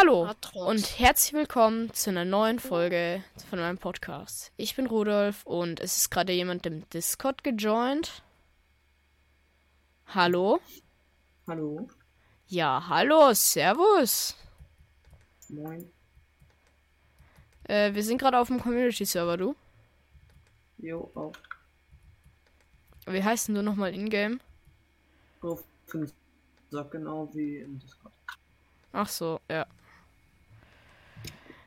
Hallo Atrox. Und herzlich willkommen zu einer neuen Folge von meinem Podcast. Ich bin Rudolf und es ist gerade jemand im Discord gejoint. Hallo? Hallo? Ja, hallo, servus. Moin. Wir sind gerade auf dem Community Server, du? Jo, auch. Wie heißt denn du nochmal in-game? Ruf 5, sag genau wie im Discord. Ach so, ja.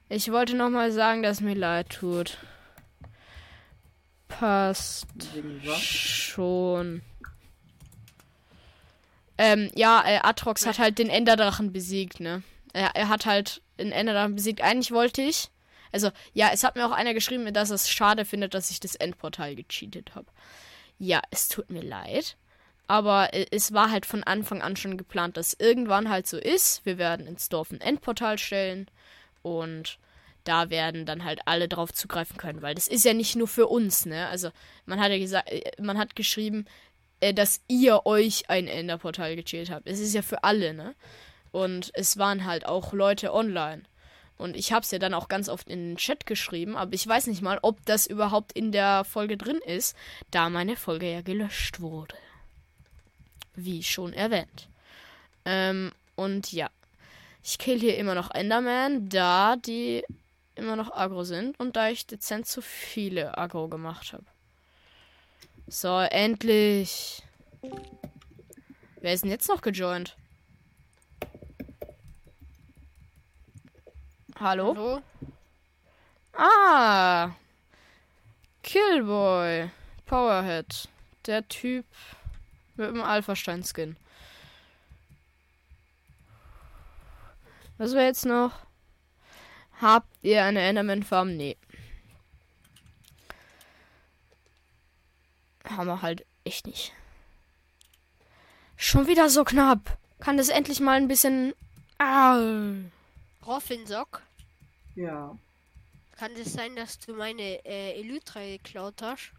Ich wollte nochmal sagen, dass mir leid tut. Passt schon. Atrox hat halt den Enderdrachen besiegt, ne? Er hat halt den Enderdrachen besiegt. Eigentlich wollte ich... Also, ja, es hat mir auch einer geschrieben, dass er es schade findet, dass ich das Endportal gecheatet habe. Ja, es tut mir leid. Aber es war halt von Anfang an schon geplant, dass irgendwann halt so ist. Wir werden ins Dorf ein Endportal stellen und da werden dann halt alle drauf zugreifen können, weil das ist ja nicht nur für uns, ne? Also man hat ja gesagt, man hat geschrieben, dass ihr euch ein Enderportal gechillt habt. Es ist ja für alle, ne? Und es waren halt auch Leute online. Und ich hab's ja dann auch ganz oft in den Chat geschrieben, aber ich weiß nicht mal, ob das überhaupt in der Folge drin ist, da meine Folge ja gelöscht wurde. Wie schon erwähnt. Und ja. Ich kill hier immer noch Enderman, da die immer noch aggro sind und da ich dezent zu viele aggro gemacht habe. So, endlich. Wer ist denn jetzt noch gejoint? Hallo? Hallo? Ah! Killboy. Powerhead. Der Typ... mit dem Alphastein-Skin. Was wäre jetzt noch? Habt ihr eine Enderman-Farm? Nee. Haben wir halt echt nicht. Schon wieder so knapp. Kann das endlich mal ein bisschen... Roffinsock? Ja. Kann das sein, dass du meine Elytra geklaut hast?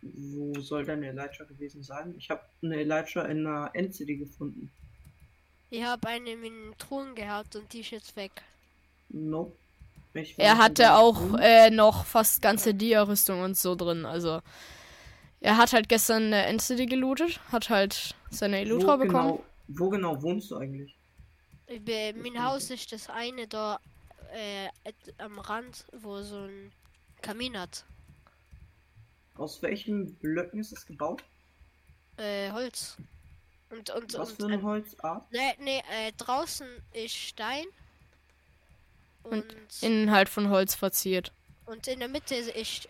Wo soll denn Elytra gewesen sein? Ich habe eine Elytra in einer End-City gefunden. Ich habe eine mit einem Thron gehabt und die ist jetzt weg. Nope. Er hatte auch noch fast ganze Dia-Rüstung und so drin. Also, er hat halt gestern eine End-City gelootet, hat halt seine Elytra bekommen. Genau, wo genau wohnst du eigentlich? Mein Haus ist das eine da am Rand, wo so ein Kamin hat. Aus welchen Blöcken ist es gebaut? Holz. Was für ein Holzart? Draußen ist Stein. Und innen halt von Holz verziert. Und in der Mitte ist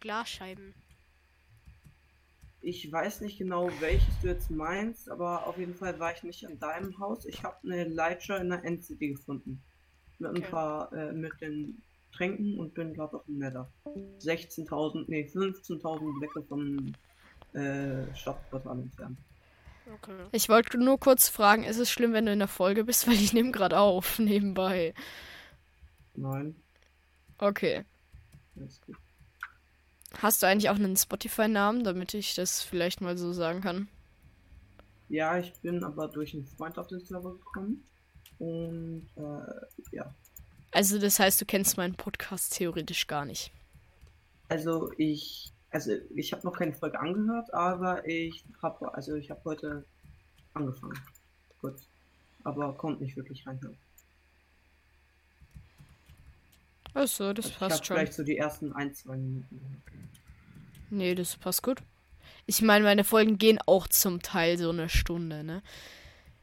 Glasscheiben. Ich weiß nicht genau, welches du jetzt meinst, aber auf jeden Fall war ich nicht an deinem Haus. Ich habe eine Leiter in der End-City gefunden. Mit ein paar, mit den Tränken und bin gerade auf dem Nether. 15.000 Blöcke von Stadtportal entfernt. Okay. Ich wollte nur kurz fragen, ist es schlimm, wenn du in der Folge bist, weil ich nehme gerade auf, nebenbei. Nein. Okay. Alles gut. Hast du eigentlich auch einen Spotify-Namen, damit ich das vielleicht mal so sagen kann? Ja, ich bin aber durch einen Freund auf den Server gekommen. Und, ja. Also das heißt, du kennst meinen Podcast theoretisch gar nicht. Also ich habe noch keine Folge angehört, aber ich habe heute angefangen. Gut, aber kommt nicht wirklich rein. Ach so, das passt schon. Vielleicht so die ersten 1-2 Minuten. Nee, das passt gut. Ich meine, meine Folgen gehen auch zum Teil so eine Stunde, ne?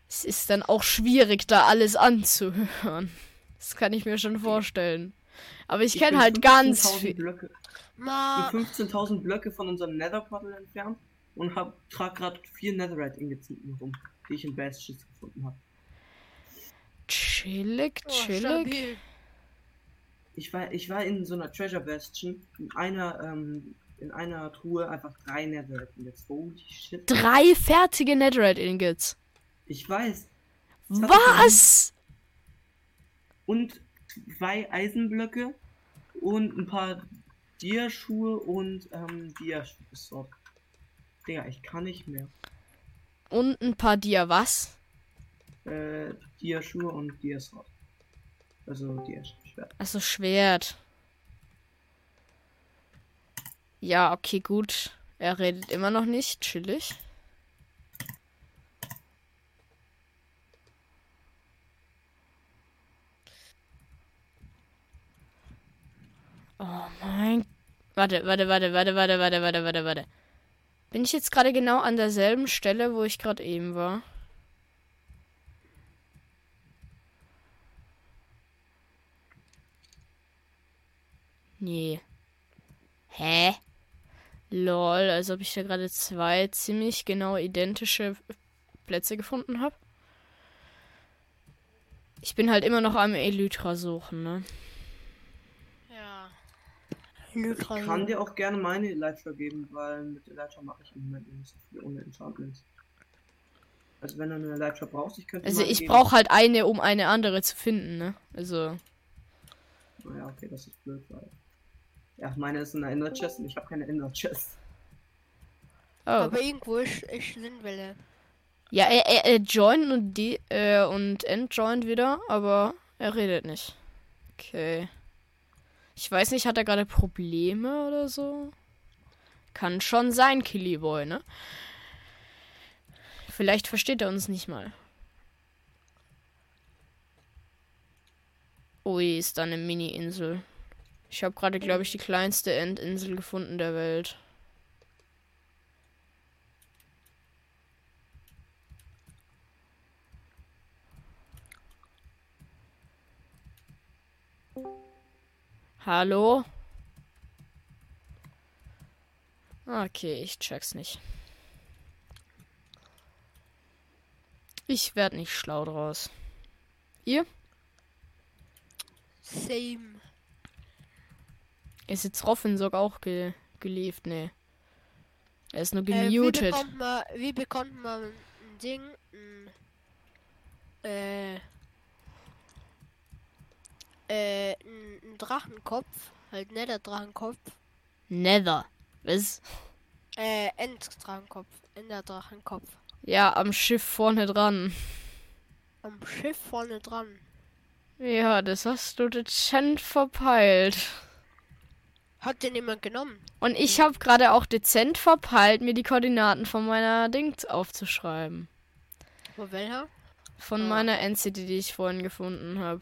Es ist dann auch schwierig, da alles anzuhören. Das kann ich mir schon vorstellen. Aber ich kenne halt ganz viel. Ich bin 15.000 Blöcke von unserem Nether-Portal entfernt und trage gerade 4 Netherite-Ingots mit mir rum, die ich in Bastions gefunden habe. Chillig. Ich war in so einer Treasure-Bastion in einer Truhe einfach 3 Netherite-Ingots. Holy shit. 3 fertige Netherite-Ingots? Ich weiß. Was? Und 2 Eisenblöcke und ein paar Dierschuhe und Dierschwert. Digga, ich kann nicht mehr. Und ein paar Dier was? Dierschuhe und Dierswort. Also Dierschwert. Also Schwert. Ja, okay, gut. Er redet immer noch nicht. Chillig. Oh mein... Warte. Bin ich jetzt gerade genau an derselben Stelle, wo ich gerade eben war? Nee. Hä? Lol, als ob ich da gerade zwei ziemlich genau identische Plätze gefunden habe. Ich bin halt immer noch am Elytra suchen, ne? Ja. Elytra. Ich kann dir auch gerne meine Elytra geben, weil mit Elytra mache ich im Moment nicht so viel ohne Enchantments. Also wenn du eine Elytra brauchst, ich könnte... Also ich brauche halt eine, um eine andere zu finden, ne? Also... Ja, okay, das ist blöd, weil... Ja, meine ist in der Inner Chest und ich habe keine Inner Chest. Oh. Aber irgendwo ist Ninwelle. Ja, er joint und entjoint wieder, aber er redet nicht. Okay. Ich weiß nicht, hat er gerade Probleme oder so? Kann schon sein, Killboy, ne? Vielleicht versteht er uns nicht mal. Ui, ist da eine Mini-Insel. Ich habe gerade, glaube ich, die kleinste Endinsel gefunden der Welt. Hallo? Okay, ich check's nicht. Ich werd nicht schlau draus. Ihr? Same. Ist jetzt Roffensock auch gelebt? Nee. Er ist nur gemutet. Wie bekommt man ein Ding? Ein Drachenkopf. Halt Nether-Drachenkopf. Nether? Was? End-Drachenkopf. Ender-Drachenkopf. Ja, am Schiff vorne dran. Am Schiff vorne dran. Ja, das hast du dezent verpeilt. Hat den jemand genommen? Und ich habe gerade auch dezent verpeilt, mir die Koordinaten von meiner Dings aufzuschreiben. Von welcher? Von meiner NCD, die ich vorhin gefunden habe.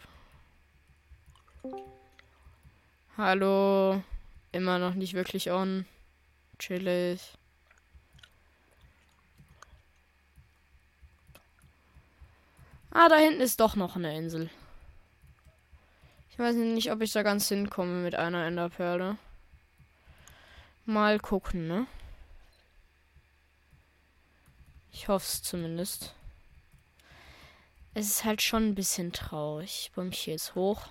Hallo. Immer noch nicht wirklich on. Chillig. Ah, da hinten ist doch noch eine Insel. Ich weiß nicht, ob ich da ganz hinkomme mit einer Enderperle. Mal gucken, ne? Ich hoffe es zumindest. Es ist halt schon ein bisschen traurig. Bumm, hier ist hoch.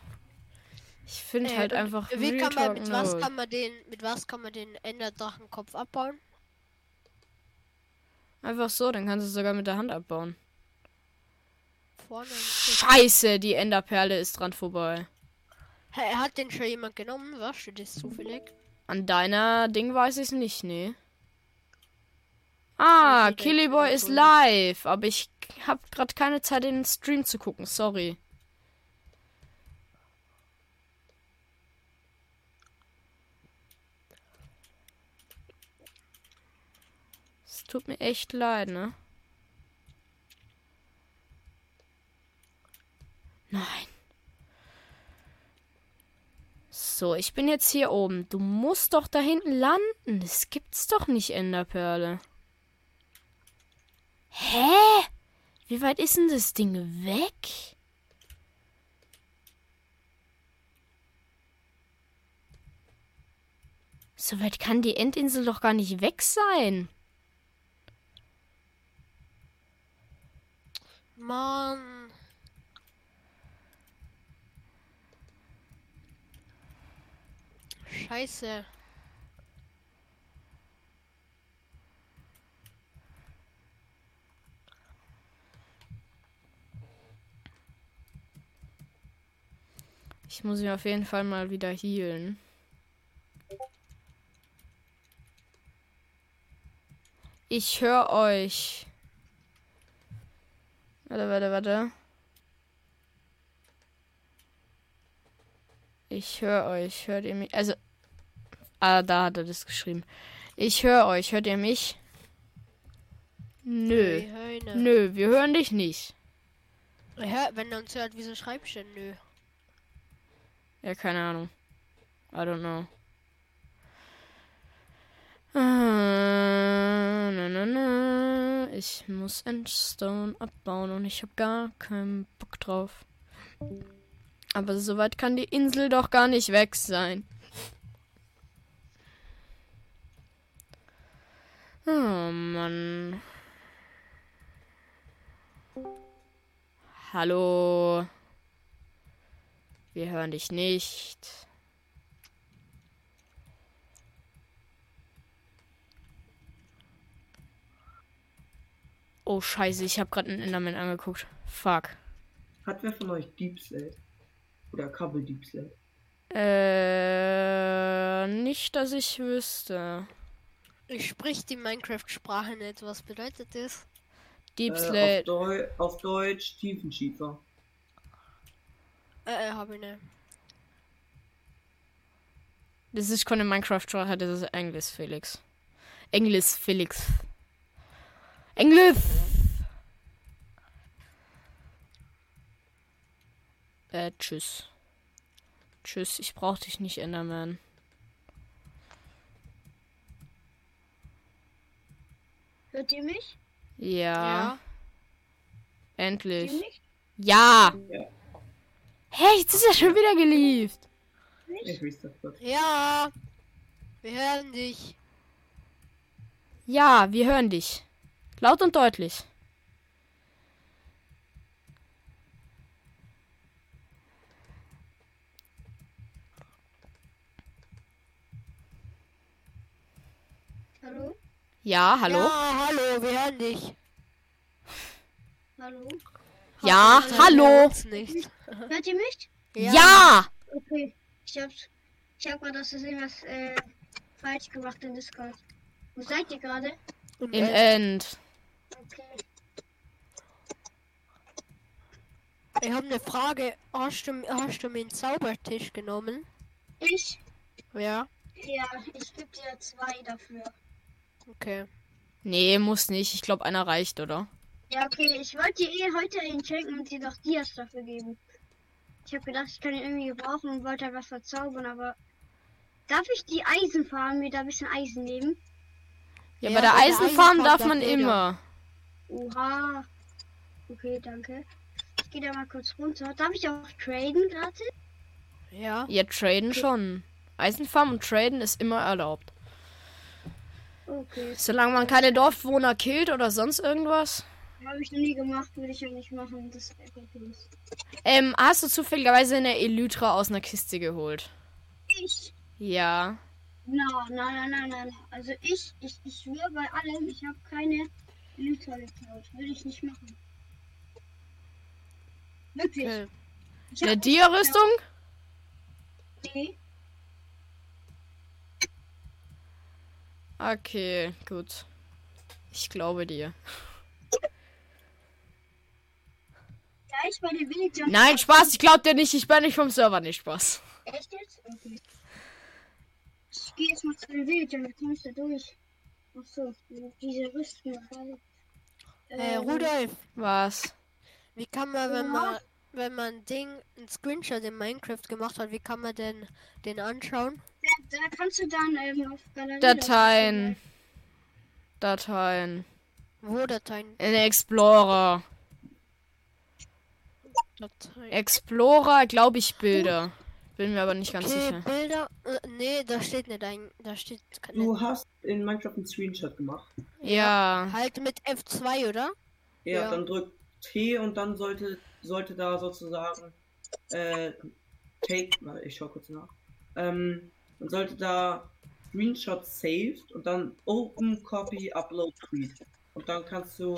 Ich finde halt einfach... Mit was kann man den Enderdrachenkopf abbauen? Einfach so, dann kannst du es sogar mit der Hand abbauen. Vorne. Scheiße, die Enderperle ist dran vorbei. Er hat den schon jemand genommen, warst du das zufällig? An deiner Ding weiß ich es nicht, ne? Ah, Killboy ist live, aber ich hab gerade keine Zeit, den Stream zu gucken, sorry. Es tut mir echt leid, ne? Nein. So, ich bin jetzt hier oben. Du musst doch da hinten landen. Das gibt's doch nicht, Enderperle. Hä? Wie weit ist denn das Ding weg? So weit kann die Endinsel doch gar nicht weg sein. Mann. Scheiße. Ich muss ihn auf jeden Fall mal wieder healen. Ich höre euch. Warte. Ich höre euch. Hört ihr mich? Also. Ah, da hat er das geschrieben. Ich höre euch. Hört ihr mich? Nö. Nö, wir hören dich nicht. Ja, wenn er uns hört, wieso schreibst du denn nö? Ja, keine Ahnung. I don't know. Na. Ich muss Endstone abbauen und ich habe gar keinen Bock drauf. Aber soweit kann die Insel doch gar nicht weg sein. Oh Mann. Hallo. Wir hören dich nicht. Oh Scheiße, ich habe gerade einen Enderman angeguckt. Fuck. Hat wer von euch Deep Slate? Oder Kabel Deep Slate? Nicht, dass ich wüsste. Ich sprich die Minecraft-Sprache nicht. Was bedeutet das? Deep Slate. Auf Deutsch Tiefenschiefer. Hab ich nicht. Das ist keine Minecraft-Sprache, das ist Englisch, Felix. Englisch! Tschüss. Tschüss, ich brauch dich nicht, Enderman. Hört ihr mich? Ja. Endlich. Hört ihr mich? Ja! Hey, jetzt ist er schon wieder gelieft. Ja, wir hören dich. Ja, wir hören dich. Laut und deutlich. Hallo? Ja, hallo? Ja, hallo, wir hören dich. Hallo? Ja, hallo! Hört ihr mich? Ja! Okay, ich hab gerade das gesehen, was falsch gemacht in Discord. Wo seid ihr gerade? Im End. Okay. Ich habe eine Frage. Hast du mir einen Zaubertisch genommen? Ich? Ja. Ja, ich gebe dir 2 dafür. Okay. Nee, muss nicht. Ich glaube, einer reicht, oder? Ja, okay, ich wollte dir heute einen schenken und dir doch Dias dafür geben. Ich habe gedacht, ich kann ihn irgendwie gebrauchen und wollte halt was verzaubern, aber... Darf ich die Eisenfarm mir da ein bisschen Eisen nehmen? Ja, ja, bei der Eisenfarm darf man immer. Oha. Okay, danke. Ich gehe da mal kurz runter. Darf ich auch traden gratis? Ja. Ja, traden okay. Schon. Eisenfarm und traden ist immer erlaubt. Okay. Solange man keine Dorfbewohner killt oder sonst irgendwas. Habe ich noch nie gemacht, würde ich ja nicht machen. Das ist einfach los. Hast du zufälligerweise eine Elytra aus einer Kiste geholt? Ich? Ja. Nein. Also ich schwöre bei allem, ich habe keine Elytra geklaut. Würde ich nicht machen. Wirklich. Okay. Eine Dia-Rüstung? Nee. Okay, gut. Ich glaube dir. Nein, Spaß, ich glaub dir nicht, ich bin nicht vom Server, nicht Spaß. Echt jetzt? Okay. Ich geh jetzt mal zu den Villagern, dann kommst du durch. Achso, diese Rüstung. Rudolf! Was? Wie kann man, wenn man ein Screenshot in Minecraft gemacht hat, wie kann man denn den anschauen? Ja, da kannst du dann auf Galerie... Dateien. Wo Dateien? In Explorer. Explorer, glaube ich, Bilder. Bin mir aber nicht ganz sicher. Bilder? Nee, da steht nicht ein. Da steht. Du hast in Minecraft einen Screenshot gemacht. Ja. Halt mit F2, oder? Ja. Dann drückt T und dann sollte da sozusagen ich schau kurz nach. Dann sollte da Screenshot saved und dann Open Copy Upload Tweet. Und dann kannst du.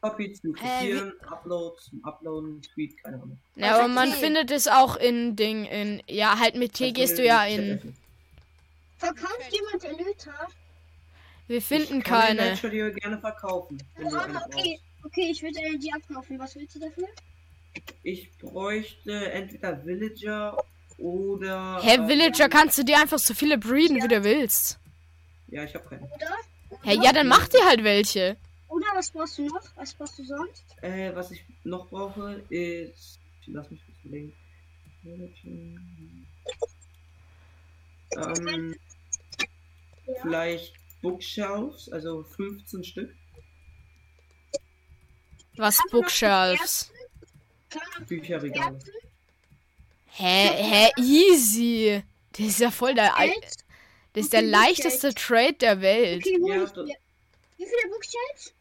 Copy zu kopieren, uploaden, Tweet, keine Ahnung. Ja, also aber man findet es auch in Ding, in. Ja, halt mit T gehst du ja in. Verkauft jemand Elytra? Wir finden ich kann keine. Ich würde die gerne verkaufen. Okay, ich würde die abkaufen. Was willst du dafür? Ich bräuchte entweder Villager oder... Hä, hey, Villager kannst du dir einfach so viele breeden, ja, wie du willst. Ja, ich hab keine. Oder? Hä, hey, ja, dann mach dir halt welche. Oder was brauchst du noch? Was brauchst du sonst? Was ich noch brauche ist... Lass mich kurz überlegen. Ja. Vielleicht Bookshelves, also 15 Stück. Was Bookshelves? Bücherregale. Hä, easy. Das ist ja voll der... Das ist der leichteste Trade der Welt. Okay, ja, wie viele Bookshelves?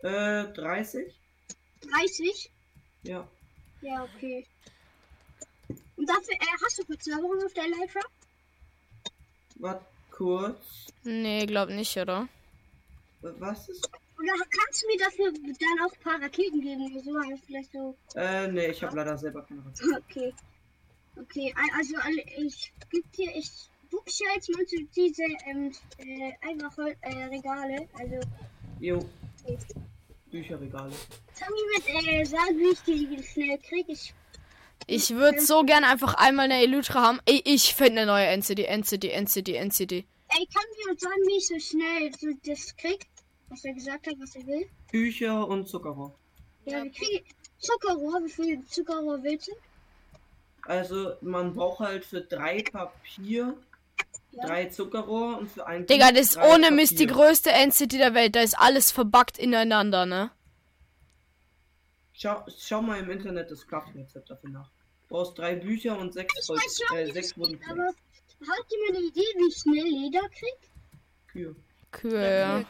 30. 30? Ja. Ja, okay. Und dafür, hast du Verzögerung auf der Leiter? Was? Kurz? Nee, glaub nicht, oder? Was ist? Oder kannst du mir dafür dann auch ein paar Raketen geben oder so? Vielleicht so. Nee, ich hab leider selber keine Raketen. Okay. Okay, also ich geb dir, ich buchse jetzt mal diese einfach Regale, also. Jo. Okay. Bücherregale. Kann mir mit sagen, wie ich die schnell kriege? Ich würde so gern einfach einmal eine Elytra haben. Ey, ich finde eine neue NCD. Ey, kann mir uns sagen, wie ich so schnell so das krieg, was er gesagt hat, was er will? Bücher und Zuckerrohr. Ja, wir kriegen Zuckerrohr. Wie viel Zuckerrohr willst du? Also, man braucht halt für 3 Papier, ja, 3 Zuckerrohr und für ein... Digga, das ist ohne Mist die größte NCD der Welt. Da ist alles verbackt ineinander, ne? Schau mal im Internet das Kraftrezept dafür nach. Du brauchst 3 Bücher und 6 Wurden. Aber habt ihr mir eine Idee, wie ich schnell Leder krieg? Kühe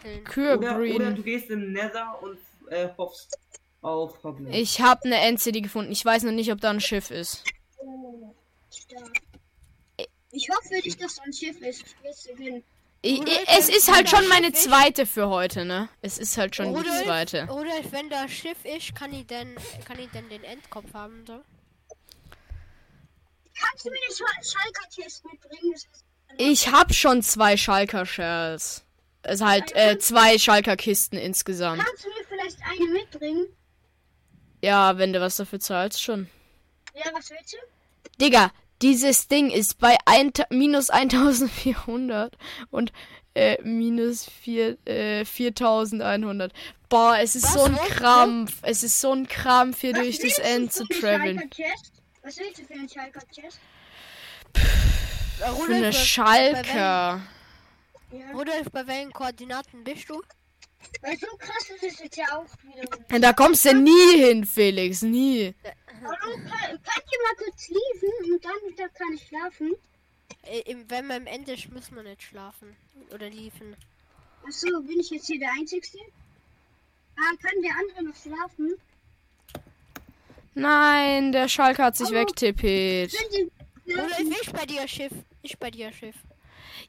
breeden. Oder du gehst im Nether und hoffst auf Hogwarts. Ich hab eine NCD gefunden. Ich weiß noch nicht, ob da ein Schiff ist. Oh, stark. Ich hoffe nicht, dass da ein Schiff ist. Es ist halt schon meine zweite für heute, ne? Es ist halt schon die zweite. Rudolf, wenn das Schiff ist, kann ich denn den Endkopf haben, so? Kannst du mir den Schalker-Test mitbringen? Ich hab schon 2 Schalker-Shells. Es halt 2 Schalker-Kisten insgesamt. Kannst du mir vielleicht eine mitbringen? Ja, wenn du was dafür zahlst, schon. Ja, was willst du? Digga! Dieses Ding ist bei minus 1400 und minus 4100. Boah, es ist so ein Krampf. Es ist so ein Krampf, hier durch das End zu traveln. Was willst du für einen Schalker-Chest? Für eine Schalker. Rudolf, bei welchen Koordinaten bist du? Weil so krass ist es jetzt ja auch wieder. Da kommst du nie hin, Felix, nie. Hallo, kann ich mal kurz lieben und dann wieder kann ich schlafen? Wenn man im Ende ist, muss man nicht schlafen oder liefen. Achso, bin ich jetzt hier der Einzige? Kann der andere noch schlafen? Nein, der Schalker hat sich wegtippet. Oder ich bei dir, Schiff.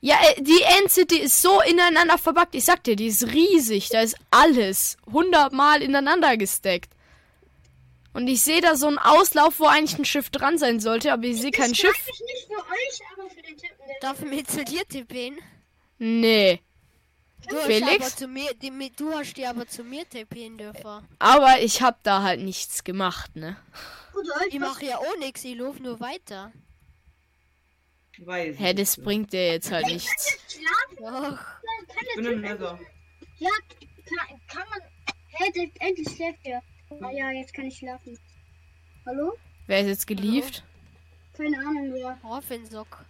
Ja, die End-City ist so ineinander verbackt. Ich sag dir, die ist riesig. Da ist alles 100-mal ineinander gesteckt. Und ich sehe da so einen Auslauf, wo eigentlich ein Schiff dran sein sollte, aber ich sehe kein Schiff. Das schreibe ich nicht für euch, aber für den Tippen. Darf ich mir zu dir tippen? Nee. Felix? Du hast dir aber zu mir tippen dürfen. Aber ich hab da halt nichts gemacht, ne? Ich mach ja auch nichts, ich laufe nur weiter. Hä, hey, das bringt dir jetzt halt nichts. Ich bin im Nether. Ja, kann man... Hä, endlich schläft er. Ah ja, jetzt kann ich schlafen. Hallo? Wer ist jetzt gelieft? Keine Ahnung, wer. Hoffensock.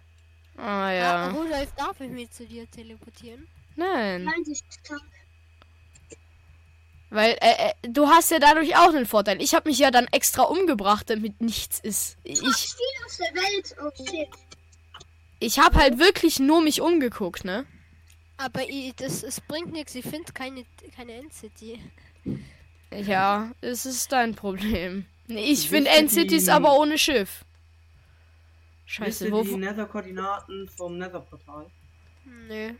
Ah ja. Rudolf, darf ich mich zu dir teleportieren? Nein, ich kann. Weil, du hast ja dadurch auch einen Vorteil. Ich habe mich ja dann extra umgebracht, damit nichts ist. Ich stehe aus der Welt, oh shit. Ich habe halt wirklich nur mich umgeguckt, ne? Aber es bringt nichts, ich finde keine End-City. Ja, es ist dein Problem. Ich finde End-Cities aber ohne Schiff. Scheiße, wo? Die Nether-Koordinaten vom Nether-Portal? Nö,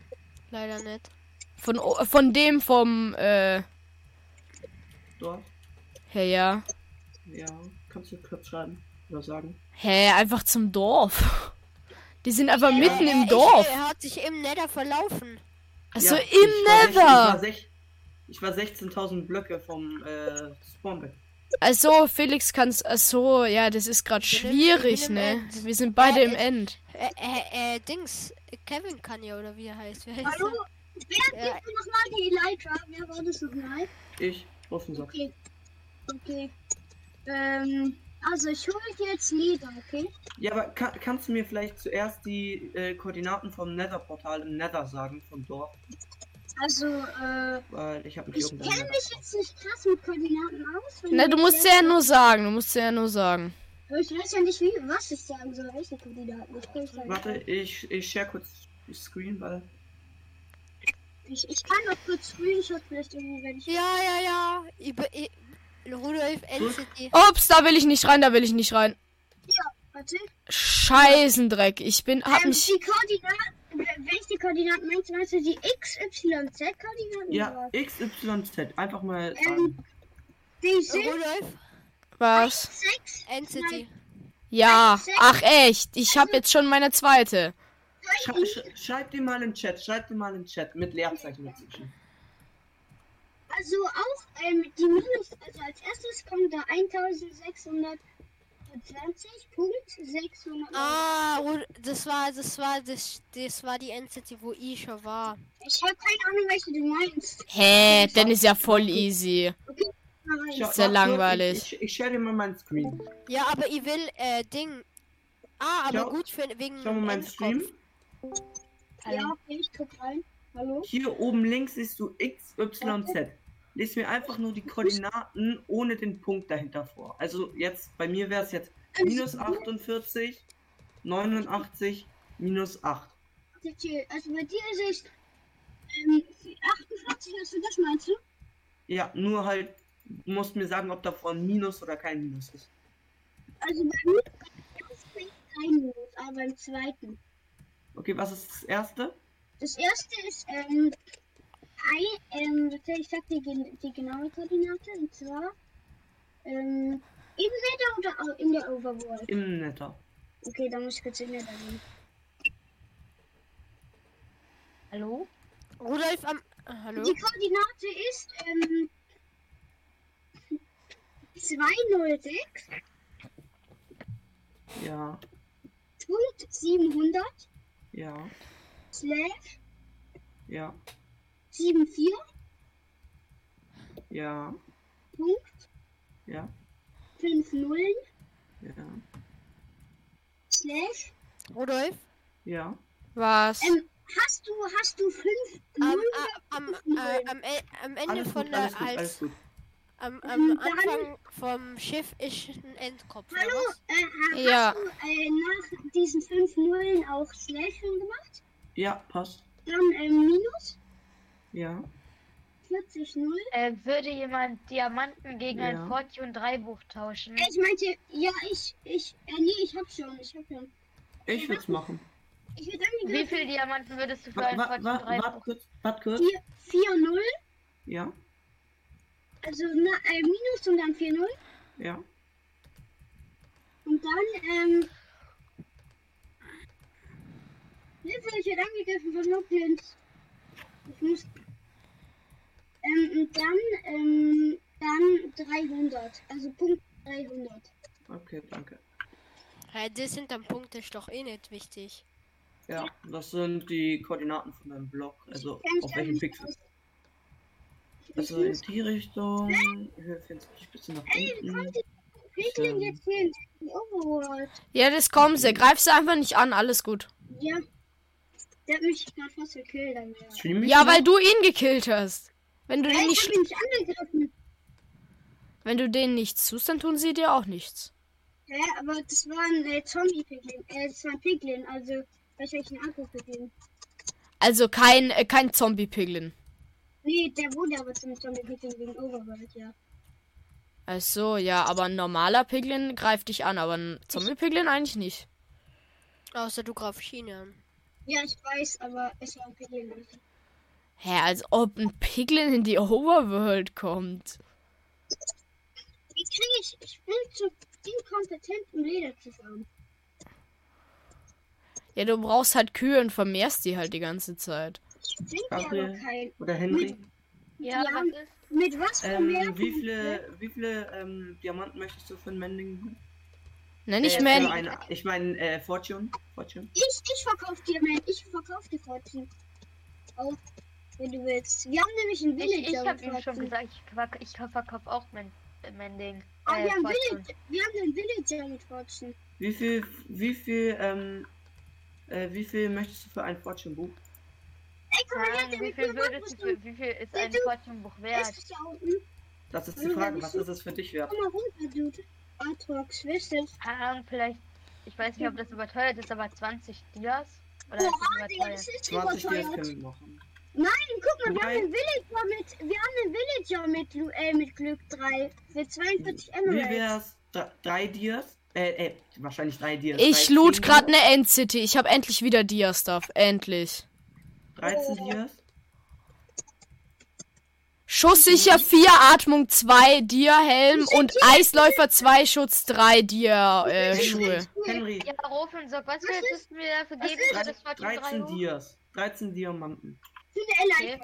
leider nicht. Von dem Dort? Hey, ja. Ja, kannst du kurz schreiben oder sagen? Hä, einfach zum Dorf. Die sind aber mitten im Dorf. Er hat sich im Nether verlaufen. Also ja, im Nether! Ich war 16.000 Blöcke vom Spawnback. Also Felix kann's. Achso, ja, das ist gerade schwierig, ne? Wir sind beide im End. Dings, Kevin kann ja, oder wie er heißt. Hallo? Wer gibt mir nochmal die Elytra? Wer war das nochmal? Ich, offensichtlich. Okay. Okay. Also ich hole jetzt Leder, okay? Ja, aber kannst du mir vielleicht zuerst die Koordinaten vom Nether-Portal im Nether sagen, vom Dorf? Also, weil ich kenne mich jetzt nicht krass mit Koordinaten aus. Na, du musst ja nur sagen, Ich weiß ja nicht, was ich sagen soll, welche Koordinaten. Warte, ich share kurz Screen, weil... Ich kann noch kurz Screenshot vielleicht irgendwie, wenn ich... Ja. Ich Rudolf, LCD. Ups, da will ich nicht rein, Ja, warte. Scheißendreck, ich bin... Die Koordinaten... Welche Koordinaten meinst du? Meinst du die XYZ-Koordinaten? Ja, XYZ. Einfach mal... die sind... Rudolf? Was? 6, NCT. Ja, 6. Ach echt. Ich hab jetzt schon meine zweite. Schreib die mal in den Chat. Mit Leerzeichen dazwischen. Also auch die Minus... Also als erstes kommt da 1600... 20.600. Ah, das war die Entity, wo ich schon war. Ich habe keine Ahnung, welche du meinst. Hä, dann ist ja voll easy. Okay. Ist ja langweilig. Ich share dir mal meinen Screen. Ja, aber ich will Ding. Ah, aber gut wegen. Schau mal meinen Stream. Ja, ich guck rein. Hallo. Hier oben links siehst du XYZ. Lies mir einfach nur die Koordinaten ohne den Punkt dahinter vor. Also jetzt, bei mir wäre es jetzt minus 48, 89, minus 8. Also bei dir ist es 48, also das meinst du? Ja, nur halt, du musst mir sagen, ob davor ein Minus oder kein Minus ist. Also bei mir ist kein Minus, aber im zweiten. Okay, was ist das erste? Das erste ist, ich sag dir die genaue Koordinate, und zwar im Nether oder in der Overworld? Im Nether. Okay, dann muss ich kurz im Nether gehen. Hallo? Rudolf am... Hallo? Die Koordinate ist 206. Ja. Punkt 700. Ja. Slash. Ja. 7,4. Ja. Punkt. Ja. 5,0. Ja. Slash. Rudolf? Ja. Was? Hast du 5 Nullen? Am Ende alles von gut, der... Am Anfang vom Schiff ist ein Endkopf. Hallo? Ja. Hast du nach diesen 5 Nullen auch Slash gemacht? Ja, passt. Dann Minus? Ja. 40,0. Würde jemand Diamanten gegen ein Fortune 3 Buch tauschen? Ich meinte, ja, ich hab schon. Ich würde es machen. Wie viele Diamanten würdest du für ein Fortune 3 Buch? Warte kurz. 4,0. Ja. Also Minus und dann 4,0. Ja. Und dann, Hilfe, ich werde angegriffen von Goblins. Ich muss... dann 300. Also Punkt 300. Okay, danke. Ja, das sind dann Punkte, ist doch eh nicht wichtig. Ja, das sind die Koordinaten von deinem Block. Also auf welchen Pixel. Also in die Richtung... Hilfe, jetzt ein bisschen nach unten. Jetzt hier in die Overworld. Ja, das kommt sehr. Greifst du einfach nicht an, alles gut. Ja. Der hat mich gerade fast gekillt. Ja, weil du ihn gekillt hast. Wenn du den nicht... Ich hab ihn nicht angegriffen. Wenn du den nichts tust, dann tun sie dir auch nichts. Ja, aber das war ein Zombie-Piglin. Das war ein Piglin, also wahrscheinlich ein Akku-Piglin. Also kein Zombie-Piglin. Nee, der wurde aber zum Zombie-Piglin wegen Overworld, ja. Ach so, ja, aber ein normaler Piglin greift dich an, aber ein Zombie-Piglin eigentlich nicht. Außer du greifst China an. Ja, ich weiß, aber es war ein Piglin. Hä, als ob ein Piglin in die Overworld kommt. Wie kriege ich... Ich bin zu inkompetent, um Leder zu fahren. Ja, du brauchst halt Kühe und vermehrst die halt die ganze Zeit. Ich denke aber kein. Oder Henry? Ja, was ist? Mit was für Werten? Wie viele Diamanten möchtest du für ein Mending? Nein, nicht Mending. Ich meine, Fortune. Ich verkaufe dir Mending. Ich verkaufe dir Fortune. Auch, wenn du willst. Wir haben nämlich ein Villager. Ich habe ihm schon gesagt, ich verkaufe auch Mending. Aber wir haben einen Villager mit Fortune. Wie viel möchtest du für ein Fortune-Buch? Wie viel ist ein Fortune-Buch wert? Das ist die Frage, was ist es für dich wert? Atrox, wisst ihr? Vielleicht, ich weiß nicht, ob das überteuert ist, aber 20 Dias? Oder das ist überteuert. Nein, guck mal, wir haben einen Villager mit Glück 3 für 42 Emeralds. Wie wär's? 3 Dias? Wahrscheinlich 3 Dias. Ich loot gerade eine End-City. Ich habe endlich wieder Dia-Stuff. Endlich. 13 Dias. Schusssicher 4, Atmung 2, Dia-Helm und Eisläufer 2, Schutz 3, Dia-Schuhe. Henry. Ja, Rofensock, was würdest du mir dafür geben? Das war 13 Dias. 13 Diamanten. Okay.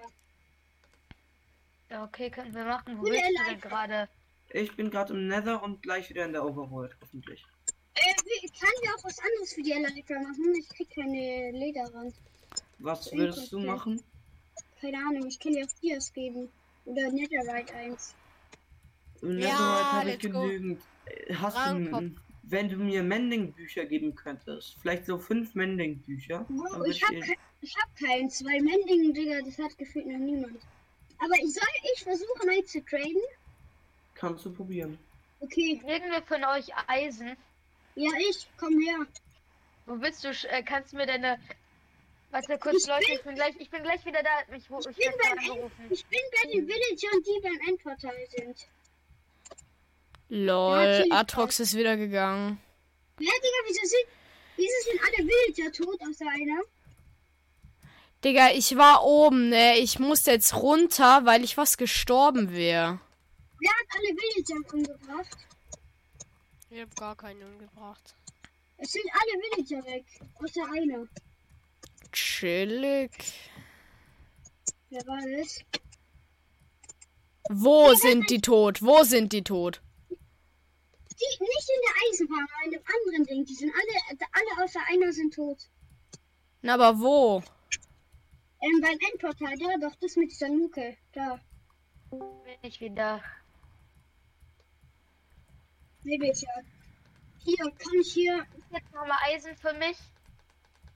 Ja, okay, können wir machen. Wo bist du denn gerade? Ich bin gerade im Nether und gleich wieder in der Overworld, hoffentlich. Kann ich auch was anderes für die Eleiter machen? Ich krieg keine Leder ran. Was würdest du machen? Keine Ahnung, ich kann dir auch Dias geben. Oder Netherite 1. Netherite habe ich genügend. Hast du, wenn du mir Mending-Bücher geben könntest, vielleicht so 5 Mending-Bücher. Wow, ich hab keins, weil Mending, Digga, das hat gefühlt noch niemand. Aber soll ich versuchen, mal zu traden? Kannst du probieren. Okay. Kriegen wir von euch Eisen? Ja, komm her. Wo bist du? Kannst du mir deine... Warte kurz, ich bin gleich wieder da. Ich bin bei den Villagern, die beim Endportal sind. Lol, ja, Atrox ist wieder gegangen. Ja, Digga, wieso sind alle Villager tot, außer einer? Digga, ich war oben, ne? Ich musste jetzt runter, weil ich was gestorben wäre. Wer hat alle Villager umgebracht? Ich hab gar keinen umgebracht. Es sind alle Villager weg, außer einer. Chillig. Wer war das? Wo sind die tot? Wo sind die tot? Die nicht in der Eisenbahn, aber in dem anderen Ding. Die sind alle außer einer sind tot. Na, aber wo? Beim Endportal, ja doch, das mit dieser Luke. Da. Bin ich wieder. Villager. Hier, kann ich hier... Jetzt nochmal Eisen für mich.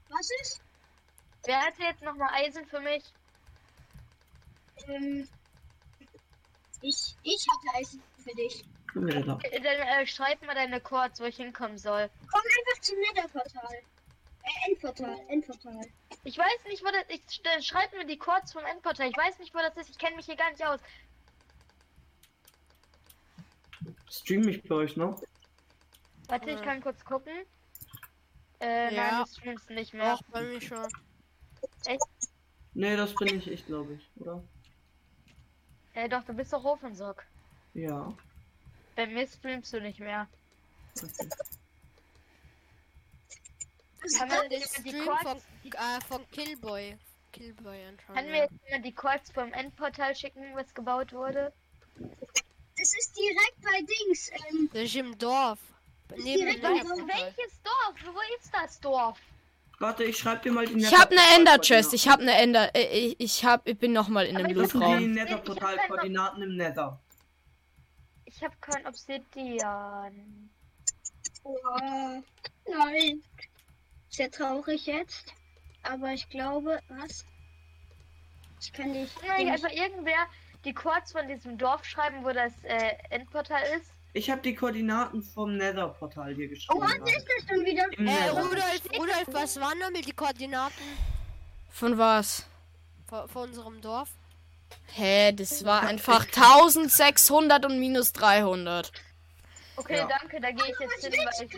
Was ist? Wer hat jetzt nochmal Eisen für mich? Ich hatte Eisen für dich. Dann schreib mal deine Chords, wo ich hinkommen soll. Komm einfach zum Netherportal. Endportal. Ich weiß nicht, wo das ist. Schreib mir die Chords vom Endportal. Ich weiß nicht, wo das ist. Ich kenne mich hier gar nicht aus. Stream mich bei euch noch? Warte, ich kann kurz gucken. Ja. Nein, das streamst du nicht mehr. Ach, bei mir schon. Echt? Nee, das bin ich glaube ich, oder? Doch, du bist doch Rofensock. Ja. Bei mir streamst du nicht mehr. Okay. Kann man jetzt die Chords von Killboy. Anschauen. Können wir jetzt mal die Chords vom Endportal schicken, was gebaut wurde? Das ist direkt bei Dings. Das ist im Dorf. Welches Dorf? Wo ist das Dorf? Warte, ich schreib dir mal die Nether. Ich bin noch mal in dem Lootraum. Die Nether-Portal-Koordinaten im Nether. Ich hab kein Obsidian. Oh, nein. Sehr traurig jetzt. Aber ich glaube, was? Ich kann nicht. Nein, einfach irgendwer die Chords von diesem Dorf schreiben, wo das Endportal ist. Ich habe die Koordinaten vom Nether-Portal hier geschrieben. Oh, was ist das schon wieder? Rudolf, was waren damit die Koordinaten? Von was? Von unserem Dorf? Hä, das war einfach 1600 und minus 300. Okay, ja. Danke, da gehe ich jetzt hin, weil ich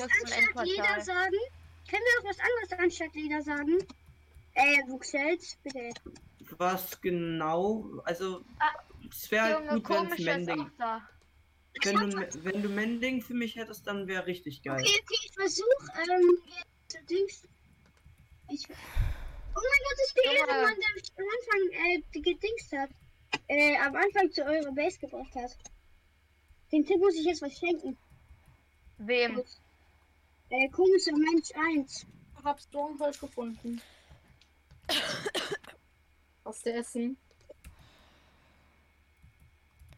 muss zum Endportal. Können wir auch was anderes anstatt Leder sagen? Wuxels, bitte. Was genau? Also, es wäre gut, wenn's Mending. Wenn du Mending für mich hättest, dann wäre richtig geil. Okay, ich versuch, Oh mein Gott, ich bin der Mann, der mich am Anfang gedingst hat. Am Anfang zu eurer Base gebracht hat. Den Tipp muss ich jetzt was schenken. Wem? Komischer Mensch 1. Ich hab Sturmholz gefunden. Aus der Essen.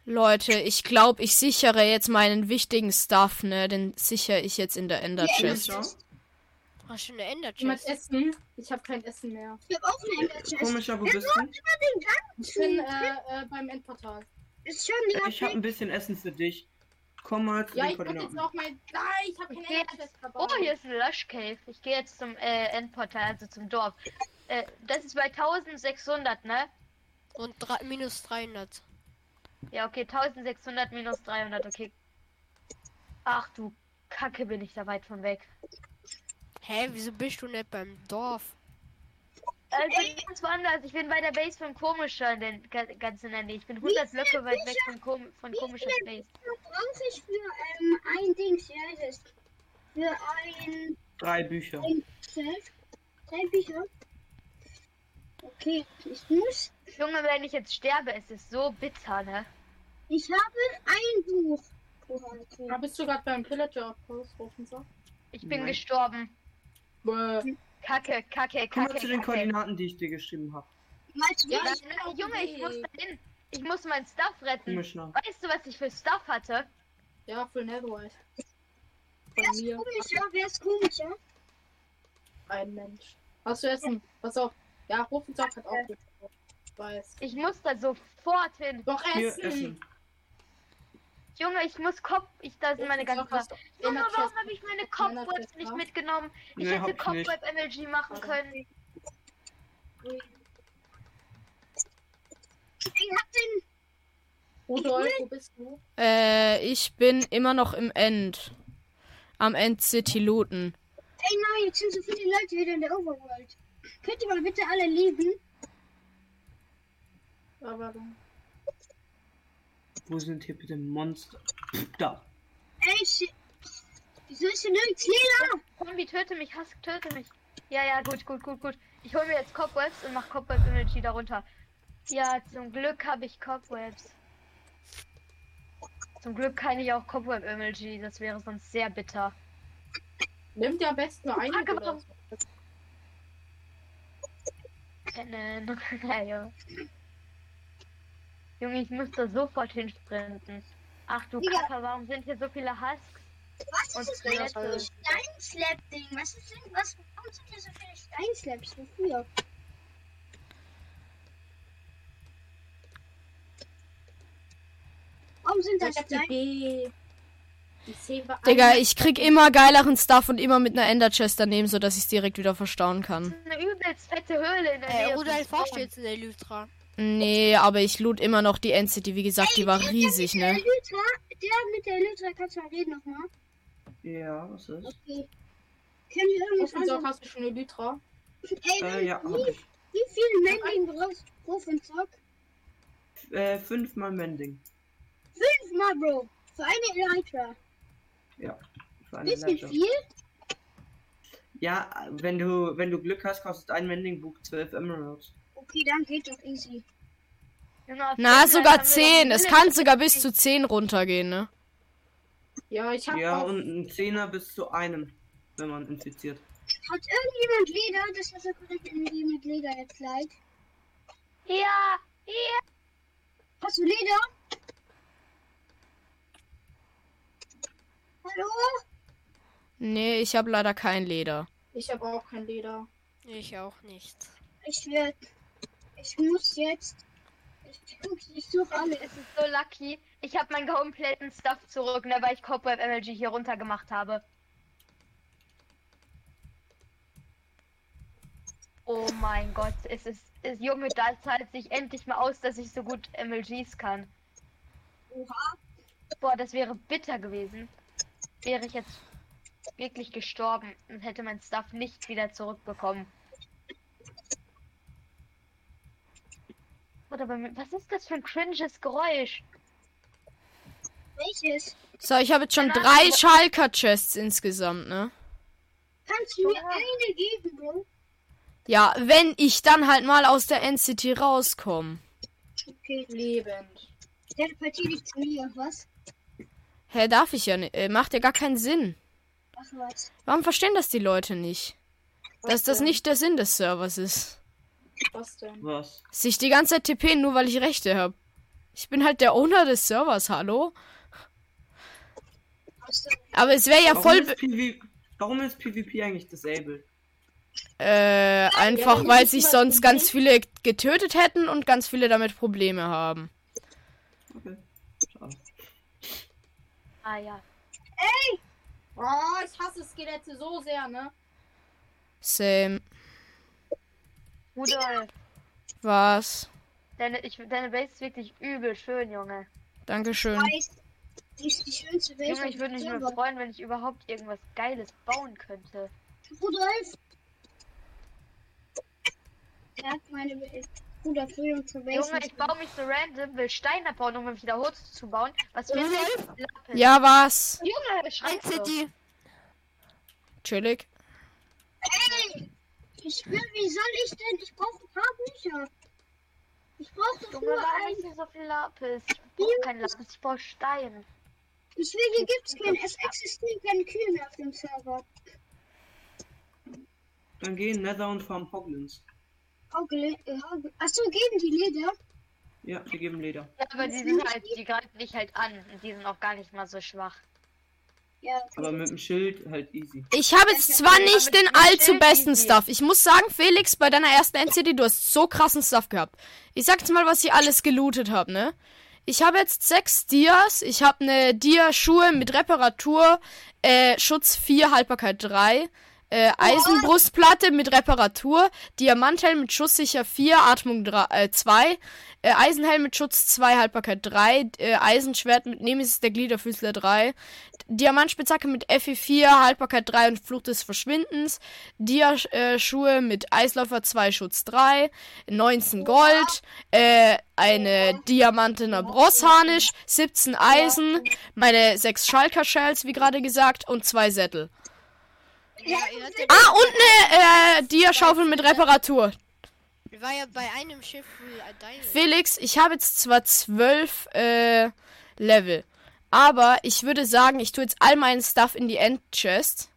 Leute, ich glaube, ich sichere jetzt meinen wichtigen Stuff, ne? Den sichere ich jetzt in der Ender-Chest. Ja, hast du eine Ender-Chest? Essen? Ich hab kein Essen mehr. Ich hab auch eine Ender-Chest. Komisch, aber bist du? Ich bin beim Endportal. Ist schon wieder ich hab ein bisschen Essen für dich. Komm mal zu den Koordinaten. Ja, ich hab jetzt noch mein... Nein, ich hab keine Ender-Chest dabei. Oh, hier ist ein Lush-Cave. Ich gehe jetzt zum Endportal, also zum Dorf. Das ist bei 1600, ne? Und minus 300. Ja, okay, 1600 minus 300, okay. Ach du Kacke, bin ich da weit von weg. Hä, wieso bist du nicht beim Dorf? Ich bin ganz woanders, ich bin bei der Base von Komischer, denn ganz in der Nähe. Ich bin 100 Blöcke weit weg von Komischer Base. Brauche ich für ein Ding, wie heißt es? Für ein... 3 Bücher. 3 Bücher? Okay, ich muss... Junge, wenn ich jetzt sterbe, es ist so bitter, ne? Ich habe ein Buch. Da bist du gerade beim Pillager ausrufen, so? Ich bin gestorben. Kacke. Komm mal zu den Koordinaten, die ich dir geschrieben habe. Junge, ich muss da hin. Ich muss meinen Stuff retten. Weißt du, was ich für Stuff hatte? Ja, für Netherite. Wer ist komischer? Ein Mensch. Hast du Essen? Pass auf. Ja, Rufensack hat auch gestorben. Ich muss da sofort hin. Doch essen. Junge, ich muss da sind meine ganzen Sachen. Junge, warum habe ich meine Cobwebs nicht mitgenommen? Ich hätte Cobweb MLG machen können. Ich hab den. Rudolf, wo bist du? Ich bin immer noch im End. Am End City looten. Ey nein, jetzt sind so viele Leute wieder in der Overworld. Könnt ihr mal bitte alle lieben? Aber wo sind hier bitte Monster? Da. Ey, wieso ist hier nirgends lila? Zombie, töte mich, Hass, töte mich. Ja, gut. Ich hole mir jetzt Cobwebs und mach Cobweb Energy darunter. Ja, zum Glück habe ich Cobwebs. Zum Glück kann ich auch Cobweb Energy, das wäre sonst sehr bitter. Nimmt ja am besten nur eine. Ja. Junge, ich muss da sofort hinsprinten. Ach du Kacke, warum sind hier so viele Husks? Was ist das für ein Steinslap-Ding? Warum sind hier so viele Steinslaps? Wofür? Warum sind da Steine? Digga, ich krieg immer geileren Stuff und immer mit einer Ender-Chest daneben, sodass ich es direkt wieder verstauen kann. Das ist eine übelst fette Höhle in der Nähe. Oder ein Forsch jetzt in der Lytra. Nee, aber ich loot immer noch die End-City, wie gesagt, die war riesig, ne? Der mit der Elytra kannst du mal reden nochmal. Ja, was ist? Okay. Können wir irgendwas anderes? Hast du schon eine Elytra? Ey, ja, wie viel Mending brauchst du pro von Zock? 5-mal Mending. 5-mal, Bro? Für eine Elytra? Ja, für eine Elytra. Bisschen viel? Ja, wenn du Glück hast, kostet ein Mending-Buch 12 Emeralds. Okay, dann geht doch easy. Na, sogar 10. Es kann sogar bis zu 10 runtergehen, ne? Ja, ich hab und ein 10er bis zu einem, wenn man infiziert. Hat irgendjemand Leder? Das war so korrekt, irgendjemand Leder jetzt gleich. Ja. Hast du Leder? Hallo? Nee, ich hab leider kein Leder. Ich hab auch kein Leder. Ich auch nicht. Ich muss jetzt. Ich suche alles. Es ist so lucky. Ich habe meinen kompletten Stuff zurück, ne, weil ich Cobweb Energy hier runter gemacht habe. Oh mein Gott, es ist Junge, da zahlt sich endlich mal aus, dass ich so gut MLGs kann. Oha. Boah, das wäre bitter gewesen. Wäre ich jetzt wirklich gestorben und hätte mein Stuff nicht wieder zurückbekommen. Oder bei mir, was ist das für ein cringes Geräusch? Welches? So, ich habe jetzt schon 3 Schalker-Chests insgesamt, ne? Kannst du mir eine geben, Bro? Ja, wenn ich dann halt mal aus der NCT rauskomme. Okay, lebend. Telepathie nicht zu mir, was? Hä, darf ich ja nicht. Macht ja gar keinen Sinn. Ach was. Warum verstehen das die Leute nicht? Was dass denn? Das nicht der Sinn des Servers ist. Was denn? Was? Sich die ganze Zeit TPen, nur weil ich Rechte habe. Ich bin halt der Owner des Servers, hallo? Aber es wäre ja voll... Warum ist PvP eigentlich disabled? Einfach, ja, weil sich sonst ganz viele getötet hätten und ganz viele damit Probleme haben. Okay. Schade. Ah ja. Ey! Oh, ich hasse Skelette so sehr, ne? Same. Rudolf. Was? Deine Base ist wirklich übel schön, Junge. Dankeschön. Die schönste Welt. Junge, ich würde mich nur freuen, wenn ich überhaupt irgendwas Geiles bauen könnte. Rudolf! Er hat meine Welt. Rudolf, Junge, ich baue mich so random, will Stein abbauen, um mich wieder hoch zu bauen. Was willst du? Ja, was? Junge, schreibt City. Chillig. Ey! Ich will, wie soll ich denn? Ich brauche ein paar Bücher. Ich brauche doch nur ein... so viel Lapis. Ich brauche kein Lapis, ich brauche Stein. Deswegen gibt's keinen, es existieren keine Kühe mehr auf dem Server. Dann gehen Nether und farm Hoglins. Achso, geben die Leder? Ja, die geben Leder. Ja, aber die sind halt, die greifen dich halt an und die sind auch gar nicht mal so schwach. Ja, aber mit dem Schild halt easy. Ich habe jetzt zwar nicht den allzu besten Stuff. Ich muss sagen, Felix, bei deiner ersten NCT, du hast so krassen Stuff gehabt. Ich sag jetzt mal, was ich alles gelootet habe, ne? Ich habe jetzt 6 Dias, ich habe eine Dia-Schuhe mit Reparatur, Schutz 4, Haltbarkeit 3, Eisenbrustplatte mit Reparatur, Diamanthelm mit Schuss sicher 4, Atmung 2, Eisenhelm mit Schutz 2, Haltbarkeit 3, Eisenschwert mit Nemesis der Gliederfüßler 3, Diamantspitzhacke mit FE 4, Haltbarkeit 3 und Fluch des Verschwindens, Dia-Schuhe mit Eisläufer 2, Schutz 3, 19 Gold, eine diamantener Brosharnisch, 17 Eisen, meine 6 Schalker-Shells, wie gerade gesagt, und 2 Sättel. Ja, und eine Dia-Schaufel mit Reparatur. War ja bei einem Schiff dein. Felix, ich habe jetzt zwar 12 Level, aber ich würde sagen, ich tue jetzt all meinen Stuff in die Ender Chest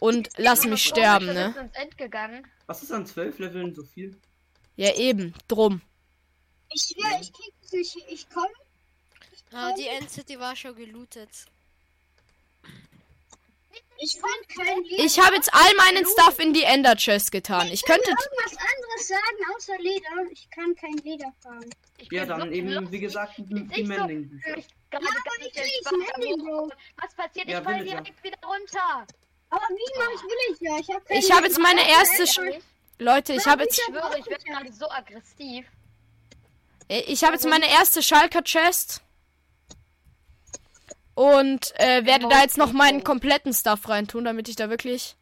und lass mich sterben, ne? Was ist an 12 Leveln so viel? Ja, eben, drum. Ich schwör, ja. Ich krieg es nicht, ich komme. Die End-City war schon gelootet. Ich habe jetzt all meinen Stuff in die Ender Chest getan. Ich könnte irgendwas anderes sagen außer Leder. Ich kann kein Leder fahren. Ja, dann eben, wie gesagt, die Mending. Ja, aber wie krieg ich Mending, Bro? Was passiert? Ich fall direkt wieder runter. Aber wie mache ich Villager? Ich habe jetzt meine erste... Leute, ich habe jetzt... Ich schwöre, ich werde gerade so aggressiv. Ich habe jetzt meine erste Schalker Chest. Und werde da jetzt noch meinen kompletten Stuff reintun, damit ich da wirklich...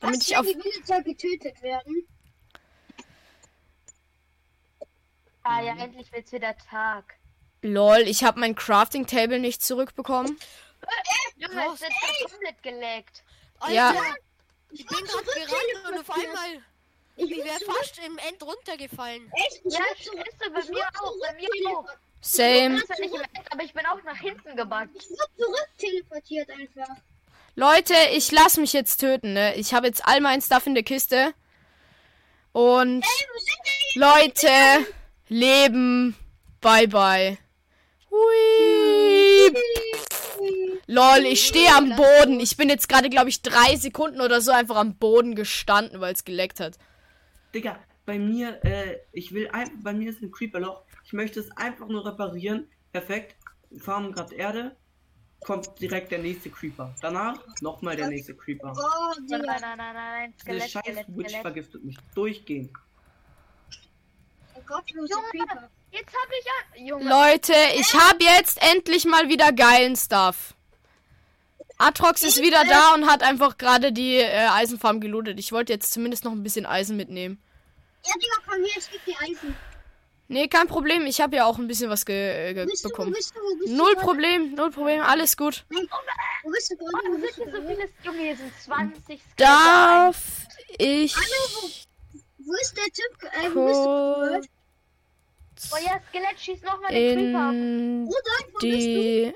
Damit ich auf... die Villager getötet werden? Ah ja, endlich wird's wieder Tag. Lol, ich habe mein Crafting Table nicht zurückbekommen. Junge, es wird komplett gelaggt. Ja. Ich bin gerade gerannt und auf einmal... Ich wäre fast im End runtergefallen. Echt? Ja, scheiße, bei mir auch, bei mir auch. Same. Aber ich bin auch nach hinten gebackt. Ich wurde zurück teleportiert einfach. Leute, ich lass mich jetzt töten, ne? Ich habe jetzt all mein Stuff in der Kiste. Und Leute, leben. Bye bye. Hui. Lol, ich stehe am Boden. Ich bin jetzt gerade, glaube ich, 3 Sekunden oder so einfach am Boden gestanden, weil es geleckt hat. Digga, bei mir, bei mir ist ein Creeper-Loch. Ich möchte es einfach nur reparieren. Perfekt. Wir farmen gerade Erde. Kommt direkt der nächste Creeper. Danach nochmal der nächste Creeper. Oh, nein. Diese scheiß Witch vergiftet mich durchgehend. Oh Gott, Junge, jetzt hab ich Junge. Leute, ich hab jetzt endlich mal wieder geilen Stuff. Atrox ist wieder da und hat einfach gerade die Eisenfarm gelootet. Ich wollte jetzt zumindest noch ein bisschen Eisen mitnehmen. Ja, Digga, komm her, ich geb dir Eisen. Nee, kein Problem, ich habe ja auch ein bisschen was bekommen. Null Problem, alles gut. Wo bist du denn? Wo sind so viele Junge? Hier sind 20. Darf ich? Hallo, wo ist der Typ? Wo bist du? Oh ja, Skelett, schießt nochmal den Creeper. Rudolf, wo bist du?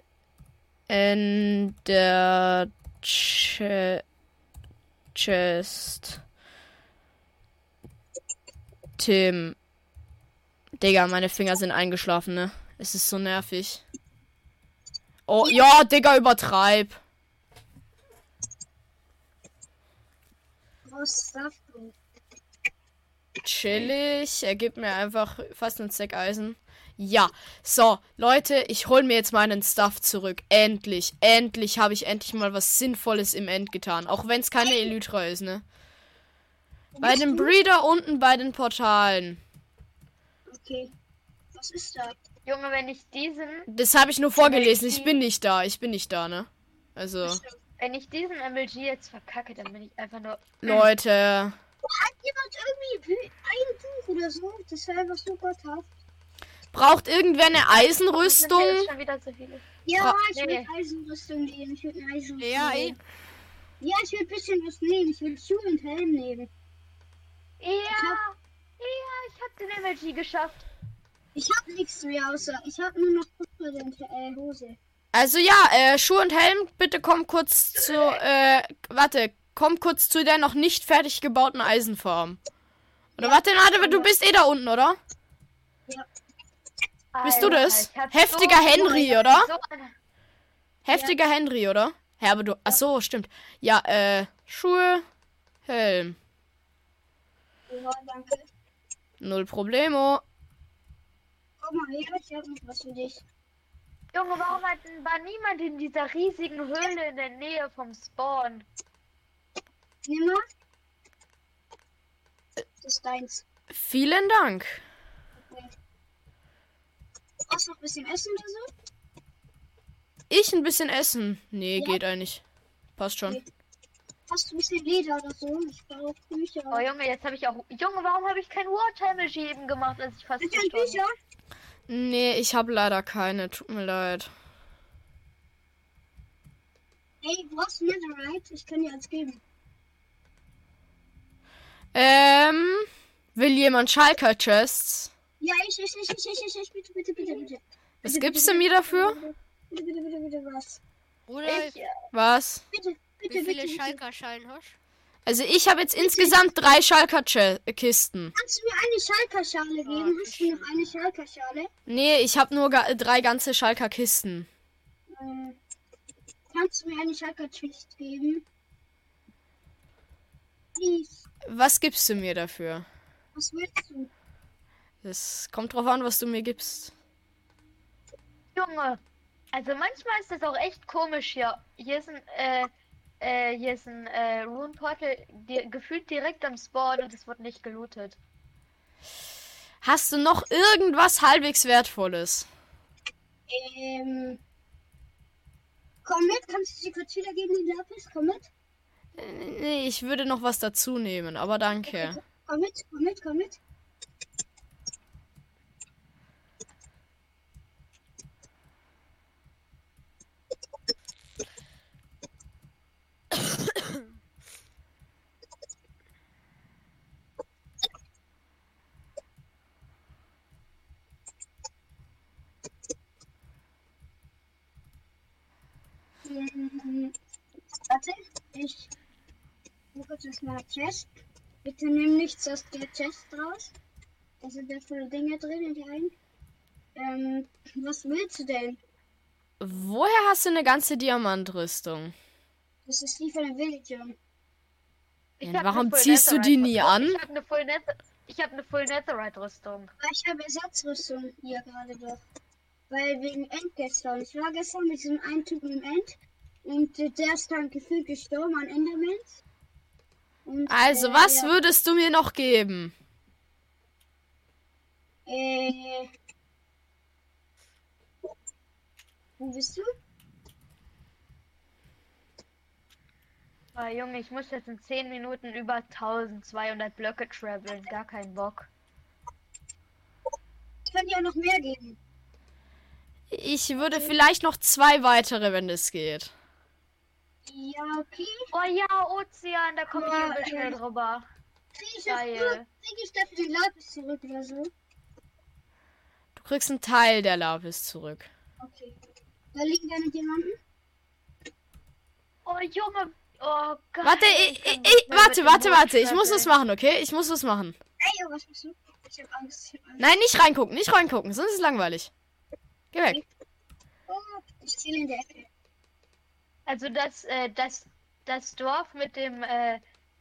In der Chest. Tim. Digga, meine Finger sind eingeschlafen, ne? Es ist so nervig. Oh, ja, Digga, übertreib. Was sagst du? Chillig, er gibt mir einfach fast einen Stack Eisen. Ja, so, Leute, ich hol mir jetzt meinen Stuff zurück. Endlich habe ich endlich mal was Sinnvolles im End getan. Auch wenn es keine Elytra ist, ne? Bei dem Breeder unten bei den Portalen. Okay, was ist da? Junge, wenn ich diesen... Das habe ich nur vorgelesen, ich bin nicht da, ne? Also... Wenn ich diesen MLG jetzt verkacke, dann bin ich einfach nur... Leute... Hat jemand irgendwie ein Buch oder so? Das wäre einfach super toll. Braucht irgendwer eine Eisenrüstung? Schon wieder zu viele. Ja, ich will Eisenrüstung nehmen. Ich will eine Eisenrüstung nehmen. Ja, ich will ein bisschen was nehmen. Ich will Schuhe und Helm nehmen. Ja, ich hab den MLG geschafft. Ich hab nichts mehr außer. Ich hab nur noch Kurzpräsente, Hose. Also ja, Schuhe und Helm, bitte komm kurz zu, Komm kurz zu der noch nicht fertig gebauten Eisenfarm. Oder ja, warte, Nade, du bist eh da unten, oder? Ja. Bist du das? Alter, heftiger so Henry, so, oder? Heftiger Henry, oder? Ja, aber du... Achso, stimmt. Ja, Schuhe, Helm. Ja, danke. Null Problemo. Guck mal her, ich hab noch was für dich. Junge, warum war niemand in dieser riesigen Höhle in der Nähe vom Spawn? Nimm mal. Das ist deins. Vielen Dank. Okay. Du brauchst noch ein bisschen Essen oder so? Ich ein bisschen Essen? Nee, ja, geht eigentlich. Passt schon. Okay. Hast du ein bisschen Leder oder so? Ich brauche Bücher. Oh Junge, jetzt habe ich auch... Junge, warum habe ich kein Water-Damage eben gemacht, als ich fast... Ist ein Bücher? Nee, ich habe leider keine. Tut mir leid. Ey, du brauchst Netherite? Ich kann dir eins geben. Will jemand Schalker-Chests? Ja, ich, bitte. Was gibst du mir dafür? Bitte, was? Oder was? Bitte, wie viele Schalker-Schalen hast du? Also ich habe jetzt insgesamt 3 Schalker-Kisten. Kannst du mir eine Schalker-Schale geben? Hast du noch eine Schalker-Schale? Nee, ich habe nur 3 ganze Schalker-Kisten. Kannst du mir eine Schalker-Kiste geben? Was gibst du mir dafür? Was willst du? Es kommt drauf an, was du mir gibst. Junge, also manchmal ist das auch echt komisch hier. Hier ist ein Rune Portal gefühlt direkt am Spawn und es wird nicht gelootet. Hast du noch irgendwas halbwegs Wertvolles? Komm mit, kannst du dir kurz wiedergeben, den Lapis? Komm mit. Nee, ich würde noch was dazu nehmen, aber danke. Okay, komm mit. Warte, ich... Kurz ist mal Chest. Bitte nimm nichts aus der Chest raus. Da sind ja viele Dinge drin in die einen. Was willst du denn? Woher hast du eine ganze Diamantrüstung? Das ist die von der Villager. Ja, warum ziehst du die nie an? Ich habe eine Full Netherite-Rüstung. Ich habe Ersatzrüstung hier gerade doch. Weil wegen End gestern. Ich war gestern mit diesem einen Typen im End. Und der ist dann gefühlt gestorben an Endermans. Und, also, was würdest du mir noch geben? Wo bist du? Oh, Junge, ich muss jetzt in 10 Minuten über 1200 Blöcke traveln. Gar kein Bock. Ich kann dir auch noch mehr geben. Ich würde vielleicht noch 2 weitere, wenn das geht. Ja, okay. Oh ja, Ozean, da kommt ja, ich schnell drüber. Krieg ich dafür die Lapis zurück oder so? Du kriegst einen Teil der Lapis zurück. Okay. Da liegen deine Diamanten. Oh Junge, oh Gott. Warte, warte. Ich muss das machen, okay? Ich muss das machen. Ey, was machst du? Ich hab Angst. Nein, nicht reingucken, sonst ist es langweilig. Geh weg. Oh, ich zähle in der Ecke. Also das Dorf mit dem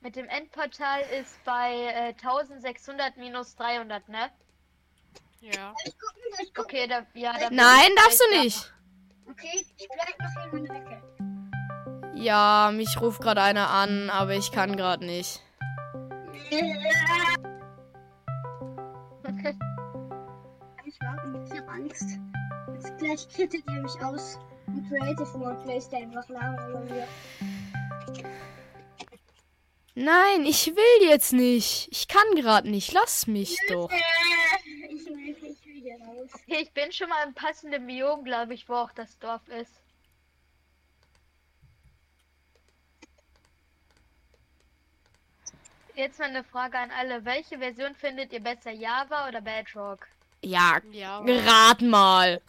Endportal ist bei 1600 minus 300, ne? Ja. Ich guck. Okay, da, ja, da. Nein, darfst du nicht. Okay, ich bleib noch hier in der Ecke. Ja, mich ruft gerade einer an, aber ich kann gerade nicht. Ich hab Angst. Jetzt gleich kittet ihr mich aus. Und Creative Mode lässt einfach langsam. Nein, ich will jetzt nicht. Ich kann gerade nicht. Lass mich doch. Ich will hier raus. Okay, ich bin schon mal im passenden Biom, glaube ich, wo auch das Dorf ist. Jetzt mal eine Frage an alle. Welche Version findet ihr besser? Java oder Bedrock? Ja, rat mal.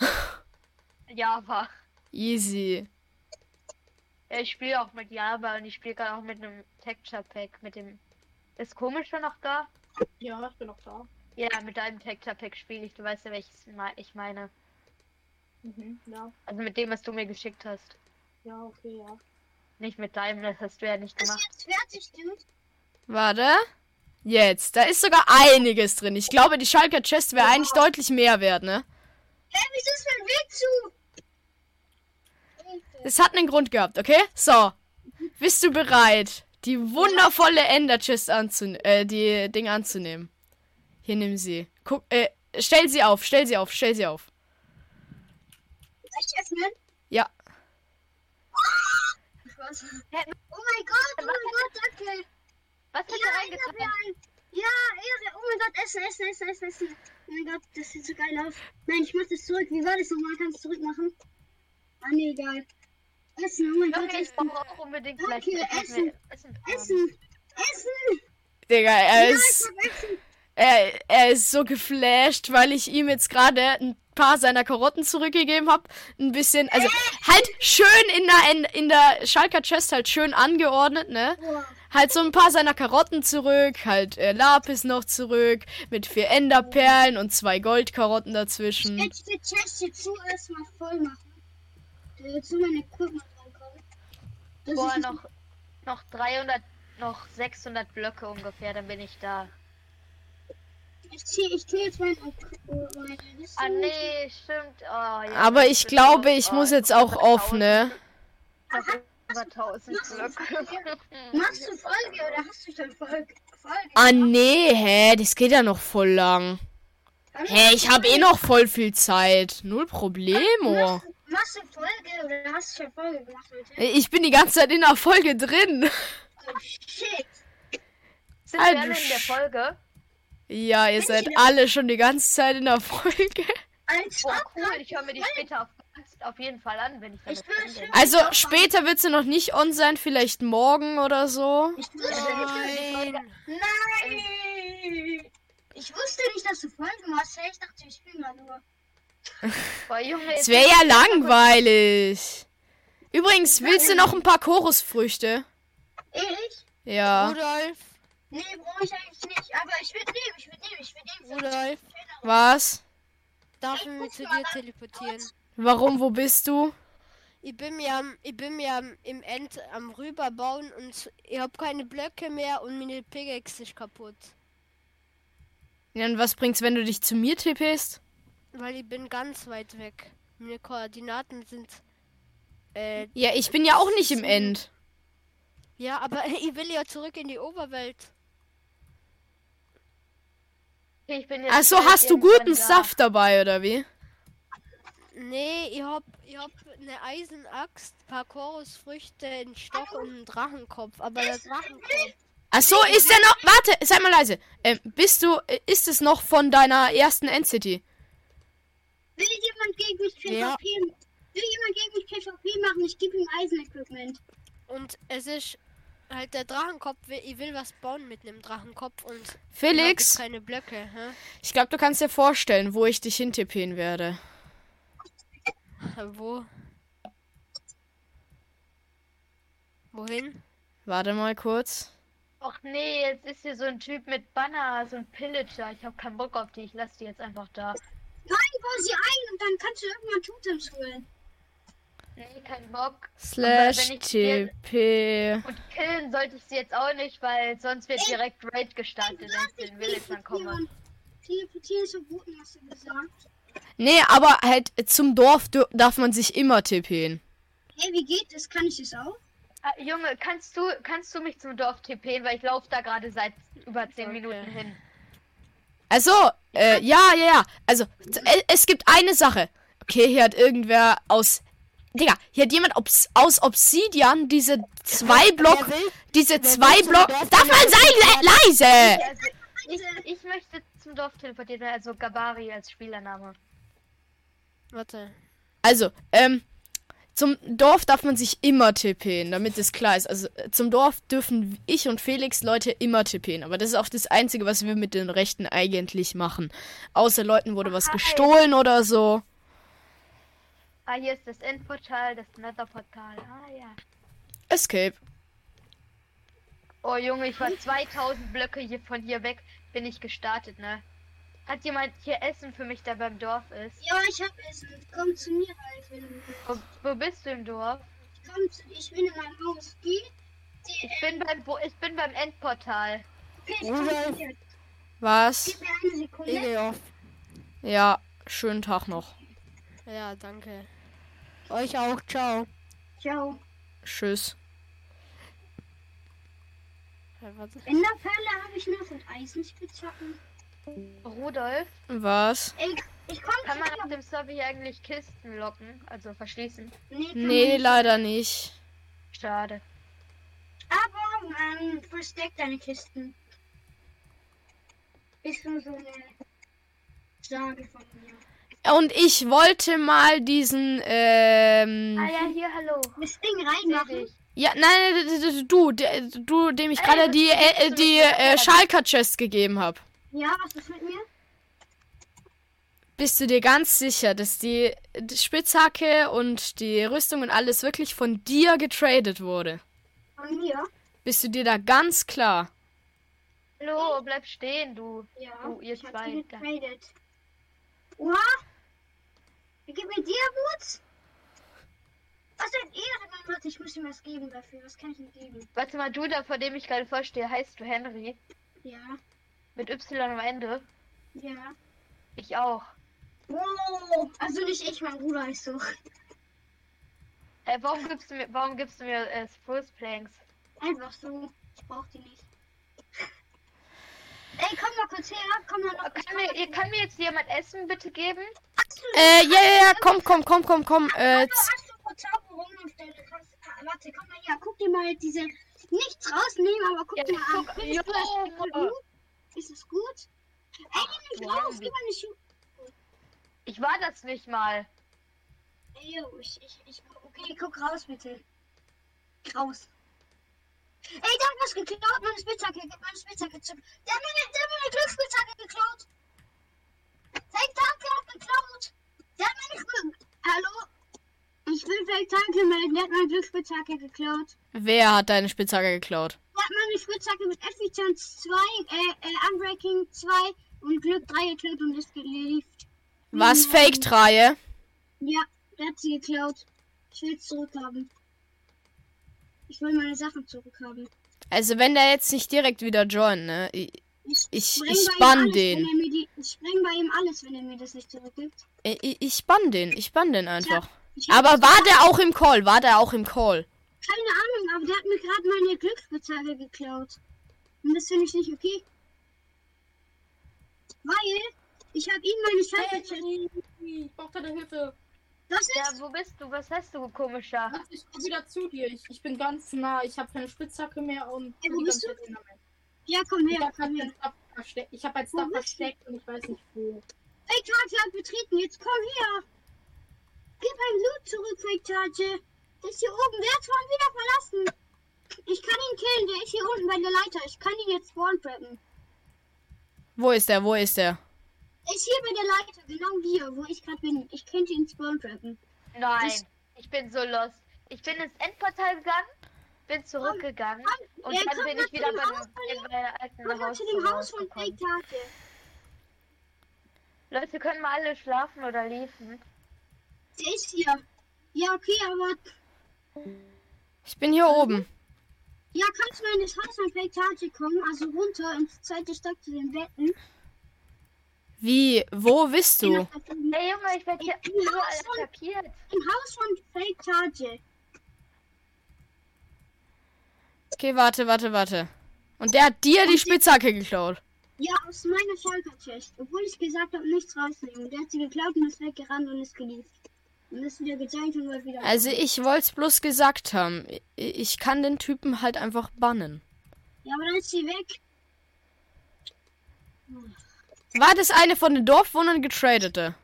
Java. Easy. Ja, ich spiele auch mit Java und ich spiele gerade auch mit einem Texture Pack. Ist komisch schon noch da? Ja, ich bin noch da. Ja, mit deinem Texture Pack spiele ich. Du weißt ja, welches ich meine. Mhm, ja. Also mit dem, was du mir geschickt hast. Ja, okay, ja. Nicht mit deinem, das hast du ja nicht gemacht. Ist jetzt fertig, Dude? Warte. Jetzt. Da ist sogar einiges drin. Ich glaube, die Schalker Chest wäre eigentlich deutlich mehr wert, ne? Hä, wieso ist mein Weg zu? Es hat einen Grund gehabt, okay? So. Bist du bereit, die wundervolle Ender-Chest anzunehmen? Hier, nimm sie. Guck, stell sie auf. Soll ich öffnen? Ja. Oh mein Gott, danke. Was hat er reingetan? Ja, Ehre. Oh mein Gott, essen. Oh mein Gott, das sieht so geil aus. Nein, ich mach das zurück. Wie war das nochmal? Kannst du zurück machen? Ah, nee, egal. Essen, oh mein Gott, ich brauche auch unbedingt gleich. Okay, Essen! Digga, er ist so geflasht, weil ich ihm jetzt gerade ein paar seiner Karotten zurückgegeben habe. Ein bisschen, also halt schön in der Schalker Chest halt schön angeordnet, ne? Boah. Halt so ein paar seiner Karotten zurück, halt Lapis noch zurück, mit 4 Enderperlen und 2 Goldkarotten dazwischen. Ich werde die Chest hier zu erstmal voll machen. Wozu meine Kurven reinkommen. Boah, noch 300, noch 600 Blöcke ungefähr, dann bin ich da. Ich tue jetzt meine Liste. Ah nee, stimmt. Oh, ja, aber ich glaube, ich muss jetzt auch auf, ne? Über 1000 Blöcke. Machst du Folge oder hast du schon Folge? Ah nee, hä, das geht ja noch voll lang. Hä, ich habe eh noch voll viel Zeit. Null Problemo. Machst du Folge oder hast du schon Folge gemacht heute? Ich bin die ganze Zeit in der Folge drin. Oh shit. Sind wir alle in der Folge? Ja, ihr seid alle schon die ganze Zeit in der Folge. Oh, cool, ich höre mir die später auf jeden Fall an, wenn ich damit. Also später wird sie noch nicht on sein, vielleicht morgen oder so. Nein! Ich wusste nicht, dass du Folgen machst. Ich dachte, ich spiele mal nur. Es wäre ja langweilig. Übrigens, willst du noch ein paar Chorusfrüchte? Ich? Ja. Rudolf. Nee, brauche ich eigentlich nicht. Aber ich will nehmen. Rudolf. Was? Darf ich mich zu dir teleportieren? Warum? Wo bist du? Ich bin mir im End am rüberbauen und ich habe keine Blöcke mehr und meine Pickaxe ist kaputt. Ja, und was bringt's, wenn du dich zu mir tippst? Weil ich bin ganz weit weg. Meine Koordinaten sind... ja, ich bin ja auch nicht im End. Ja, aber ich will ja zurück in die Oberwelt. Achso, hast du guten Saft dabei, oder wie? Nee, ich hab eine Eisenaxt, ein paar Chorusfrüchte, einen Stock und einen Drachenkopf. Aber der Drachenkopf... Achso, ist der noch... Warte, sei mal leise. Ist es noch von deiner ersten End-City? Will jemand gegen mich PvP machen? Ich gebe ihm Eisen-Equipment. Und es ist halt der Drachenkopf. Ich will was bauen mit einem Drachenkopf und Felix, keine Blöcke. Hä? Ich glaube, du kannst dir vorstellen, wo ich dich hintippen werde. Wo? Wohin? Warte mal kurz. Och nee, jetzt ist hier so ein Typ mit Banner, so ein Pillager. Ich hab keinen Bock auf die, ich lass die jetzt einfach da. Nein, bau sie ein und dann kannst du irgendwann Totems holen. Nee, kein Bock. /tp. Und killen sollte ich sie jetzt auch nicht, weil sonst wird direkt Raid gestartet, wenn ich den Villagern komme. Teleportieren ist so gut, hast du gesagt. Nee, aber halt zum Dorf darf man sich immer TPen. Hey, wie geht das? Kann ich das auch? Ah, Junge, kannst du mich zum Dorf TPen, weil ich laufe da gerade seit über 10 Minuten hin. Also, ja. Also, es gibt eine Sache. Okay, hier hat irgendwer aus Obsidian diese zwei Block. Darf man sein? Leise! Ich möchte zum Dorf teleportiert werden, also Gabari als Spielername. Warte. Also, zum Dorf darf man sich immer tippen, damit es klar ist. Also zum Dorf dürfen ich und Felix Leute immer tippen. Aber das ist auch das Einzige, was wir mit den Rechten eigentlich machen. Außer Leuten wurde was gestohlen oder so. Ah, hier ist das Endportal, das Netherportal. Ah, ja. Escape. Oh, Junge, ich war 2000 Blöcke hier von hier weg. Bin ich gestartet, ne? Hat jemand hier Essen für mich, der beim Dorf ist? Ja, ich hab Essen. Komm zu mir, Ralf, wenn du willst. Wo bist du im Dorf? Ich bin in meinem Haus. Ich bin beim Endportal. Okay, was? Gib mir eine Sekunde. Ja, schönen Tag noch. Ja, danke. Euch auch. Ciao. Ciao. Tschüss. In der Perle habe ich noch ein Eisenspitzhacken. Rudolf? Was? Kann man auf dem Server hier eigentlich Kisten locken? Also verschließen? Nee, leider nicht. Schade. Aber man versteckt deine Kisten. Ist nur so eine Sage von mir. Und ich wollte mal diesen, Ah ja, hier, hallo. Das Ding reinmachen. Ja, nein, du, dem ich gerade die Schalker-Chest gegeben habe. Ja, was ist mit mir? Bist du dir ganz sicher, dass die Spitzhacke und die Rüstung und alles wirklich von dir getradet wurde? Von mir? Bist du dir da ganz klar? Hallo, bleib stehen, du. Ja, oh, ihr ich hab die getradet. Oha! Wie geht mir dir, Boots? Was ist ein Ehrenmann? Ich muss ihm was geben dafür. Was kann ich ihm geben? Warte mal, du da, vor dem ich gerade vorstehe, heißt du Henry? Ja. Mit Y am Ende? Ja. Ich auch. Oh, also nicht ich, mein Bruder heißt so. Warum gibst du mir Spruce Planks? Einfach so. Ich brauch die nicht. Ey, komm mal kurz her. Ihr kann mir jetzt jemand Essen bitte geben? Komm. Hast du Portable rumgestellt? Warte, komm mal her. Guck dir mal diese... Nichts rausnehmen, aber guck dir mal an. Jo. Ist es gut? Ey, raus, nicht... Ich war das nicht mal. Yo, okay, guck raus bitte. Raus. Ey, da hat was geklaut, meine Spitzhacke. Gib meine Spitzhacke zurück. Der hat meine Glücksspitzhacke geklaut. Fake Tage hat geklaut. Der hat meine Glück. Hallo? Ich will Fake Tage melden. Der hat meine Glücksspitzhacke geklaut. Wer hat deine Spitzhacke geklaut? Hat meine Spitzhacke mit Effizienz 2, Unbreaking 2 und Glück 3 geklaut und ist gelieft. Was, Fake Tage? Ja, der hat sie geklaut. Ich will es zurückhaben. Ich will meine Sachen zurückhaben. Also wenn der jetzt nicht direkt wieder joint, ne? Ich bann den. Ich bring bei ihm alles, wenn er mir das nicht zurückgibt. Ich bann den einfach. Aber war der auch im Call? Keine Ahnung, aber der hat mir gerade meine Glücksspitzhacke geklaut. Und das finde ich nicht okay. Weil ich habe ihm meine Schalke... Hey, ich brauche deine Hilfe. Was ist? Ja, wo bist du? Was hast du, komischer? Ich bin wieder zu dir. Ich bin ganz nah. Ich habe keine Spitzhacke mehr und... Hey, wo bist du? Ja, komm her. Ich habe als da versteckt und ich weiß nicht wo. Fake Tage hat betreten. Jetzt komm her. Gib ein Loot zurück, Fake Tage. Der ist hier oben. Wer hat schon wieder verlassen? Ich kann ihn killen. Der ist hier unten bei der Leiter. Ich kann ihn jetzt spawn preppen. Wo ist der? Wo ist der? Er ist hier bei der Leiter. Genau hier, wo ich gerade bin. Ich könnte ihn spawn preppen. Nein. Ich bin so lost. Ich bin ins Endportal gegangen. Bin zurückgegangen. Und dann bin ich wieder bei meiner alten Haus. Zu dem Haus von Fake Tage. Leute, können wir alle schlafen oder liefen? Der ist hier. Ja, okay, aber... Ich bin hier oben. Ja, kannst du mal in das Haus von Fake Tage kommen? Also runter ins zweite Stock zu den Betten. Wie? Wo bist du? Hey Junge, ich werde hier überall attackiert. Im Haus von Fake Tage. Okay, warte. Und der hat dir die Spitzhacke geklaut. Ja, aus meiner Schalker-Chest. Obwohl ich gesagt habe, nichts rausnehmen. Der hat sie geklaut und ist weggerannt und ist geliefert. Und ist wieder gejankt und wollte wieder... Also ich wollte es bloß gesagt haben. Ich kann den Typen halt einfach bannen. Ja, aber dann ist sie weg. War das eine von den Dorfwohnern getradete?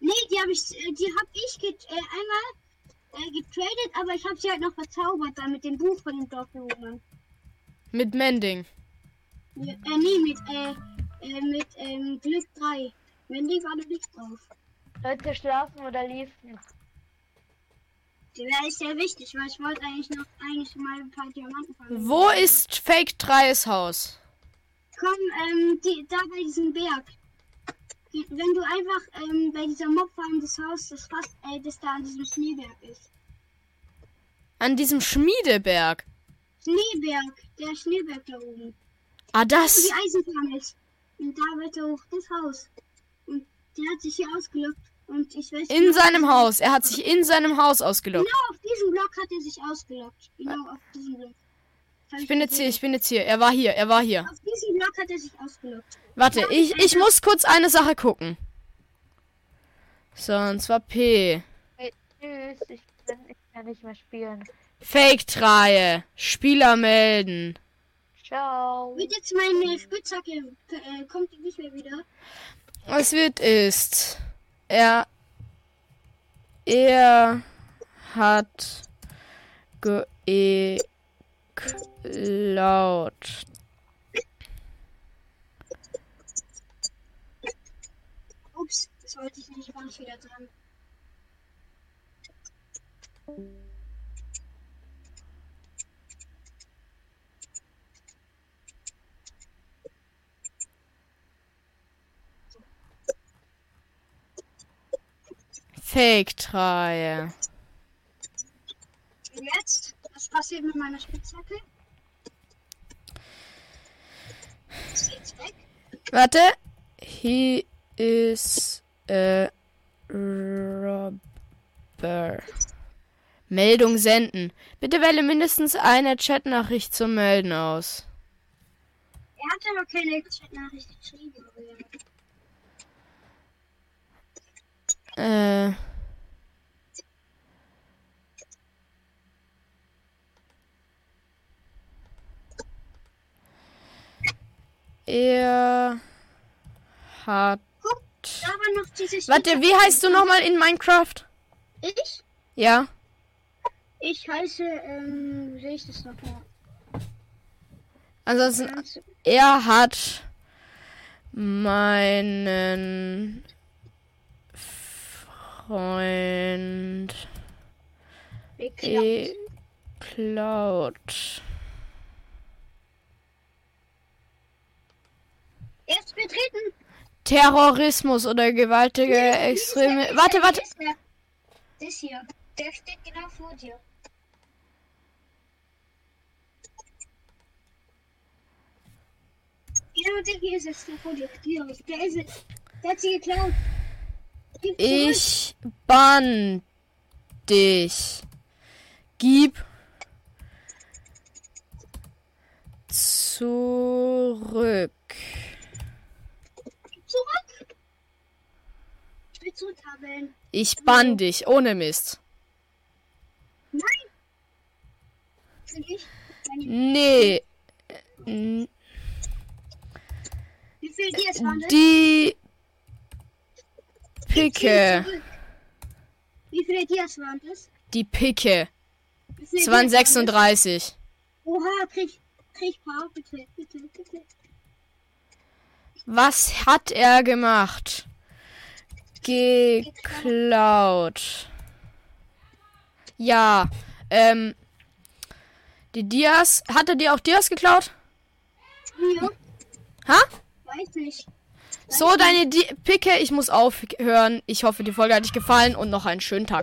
Nee, die hab ich einmal getradet, aber ich hab sie halt noch verzaubert da mit dem Buch von den Dorfwohnern. Mit Mending? Ja, mit Glück 3. Mending war da nicht drauf. Leute, schlafen oder liefen? Der ist sehr wichtig, weil ich wollte eigentlich mal ein paar Diamanten fangen. Wo ist Fake 3's Haus? Komm, da bei diesem Berg. Wenn du einfach bei dieser Mobfarm des Haus, das da an diesem Schneeberg ist. An diesem Schmiedeberg? Schneeberg, der Schneeberg da oben. Ah, das? Die Eisenfarm ist. Und da wird er hoch, das Haus. Und der hat sich hier ausgelockt. Und ich weiß nicht. In seinem Haus, er hat sich in seinem Haus ausgelockt. Genau, auf diesem Block hat er sich ausgelockt. Genau, auf diesem Block. Ich bin jetzt hier. Er war hier. Auf diesem Block hat er sich ausgelockt. Warte, ich muss kurz eine Sache gucken. So, und zwar P. Hey, tschüss, ich kann nicht mehr spielen. Fake-Treie. Spieler melden. Ciao. Wird jetzt meine Spitzhacke, kommt die nicht mehr wieder? Was wird ist, er hat geklaut. Ups, das wollte ich nicht, war nicht wieder dran. Fake-Treue. Und jetzt? Was passiert mit meiner Spitzhacke? Ist jetzt weg? Warte. He is a robber. Meldung senden. Bitte wähle mindestens eine Chatnachricht zum Melden aus. Er hat aber keine Chatnachricht geschrieben. Er hat... Warte, wie heißt du nochmal in Minecraft? Ich? Ja. Ich heiße, sehe ich das nochmal? Ansonsten, er hat meinen... Freund geklaut. Erst betreten. Terrorismus oder gewaltige Extreme. Warte. Das hier. Der steht genau vor dir. Genau der hier ist es. Der vor dir. Der ist es. Der hat sie geklaut. Ich bann dich. Gib zurück. Ich will zurückhaben. Ich bann dich, ohne Mist. Nein. Nee. Wie viel dir es waren? Die Picke. Wie viele Dias waren das? Die Picke. Es waren 36. Oha, krieg paar, bitte. Was hat er gemacht? Geklaut. Ja, die Dias, hat er dir auch Dias geklaut? Ja. Ha? Weiß nicht. So, deine Picke, ich muss aufhören. Ich hoffe, die Folge hat dich gefallen und noch einen schönen Tag.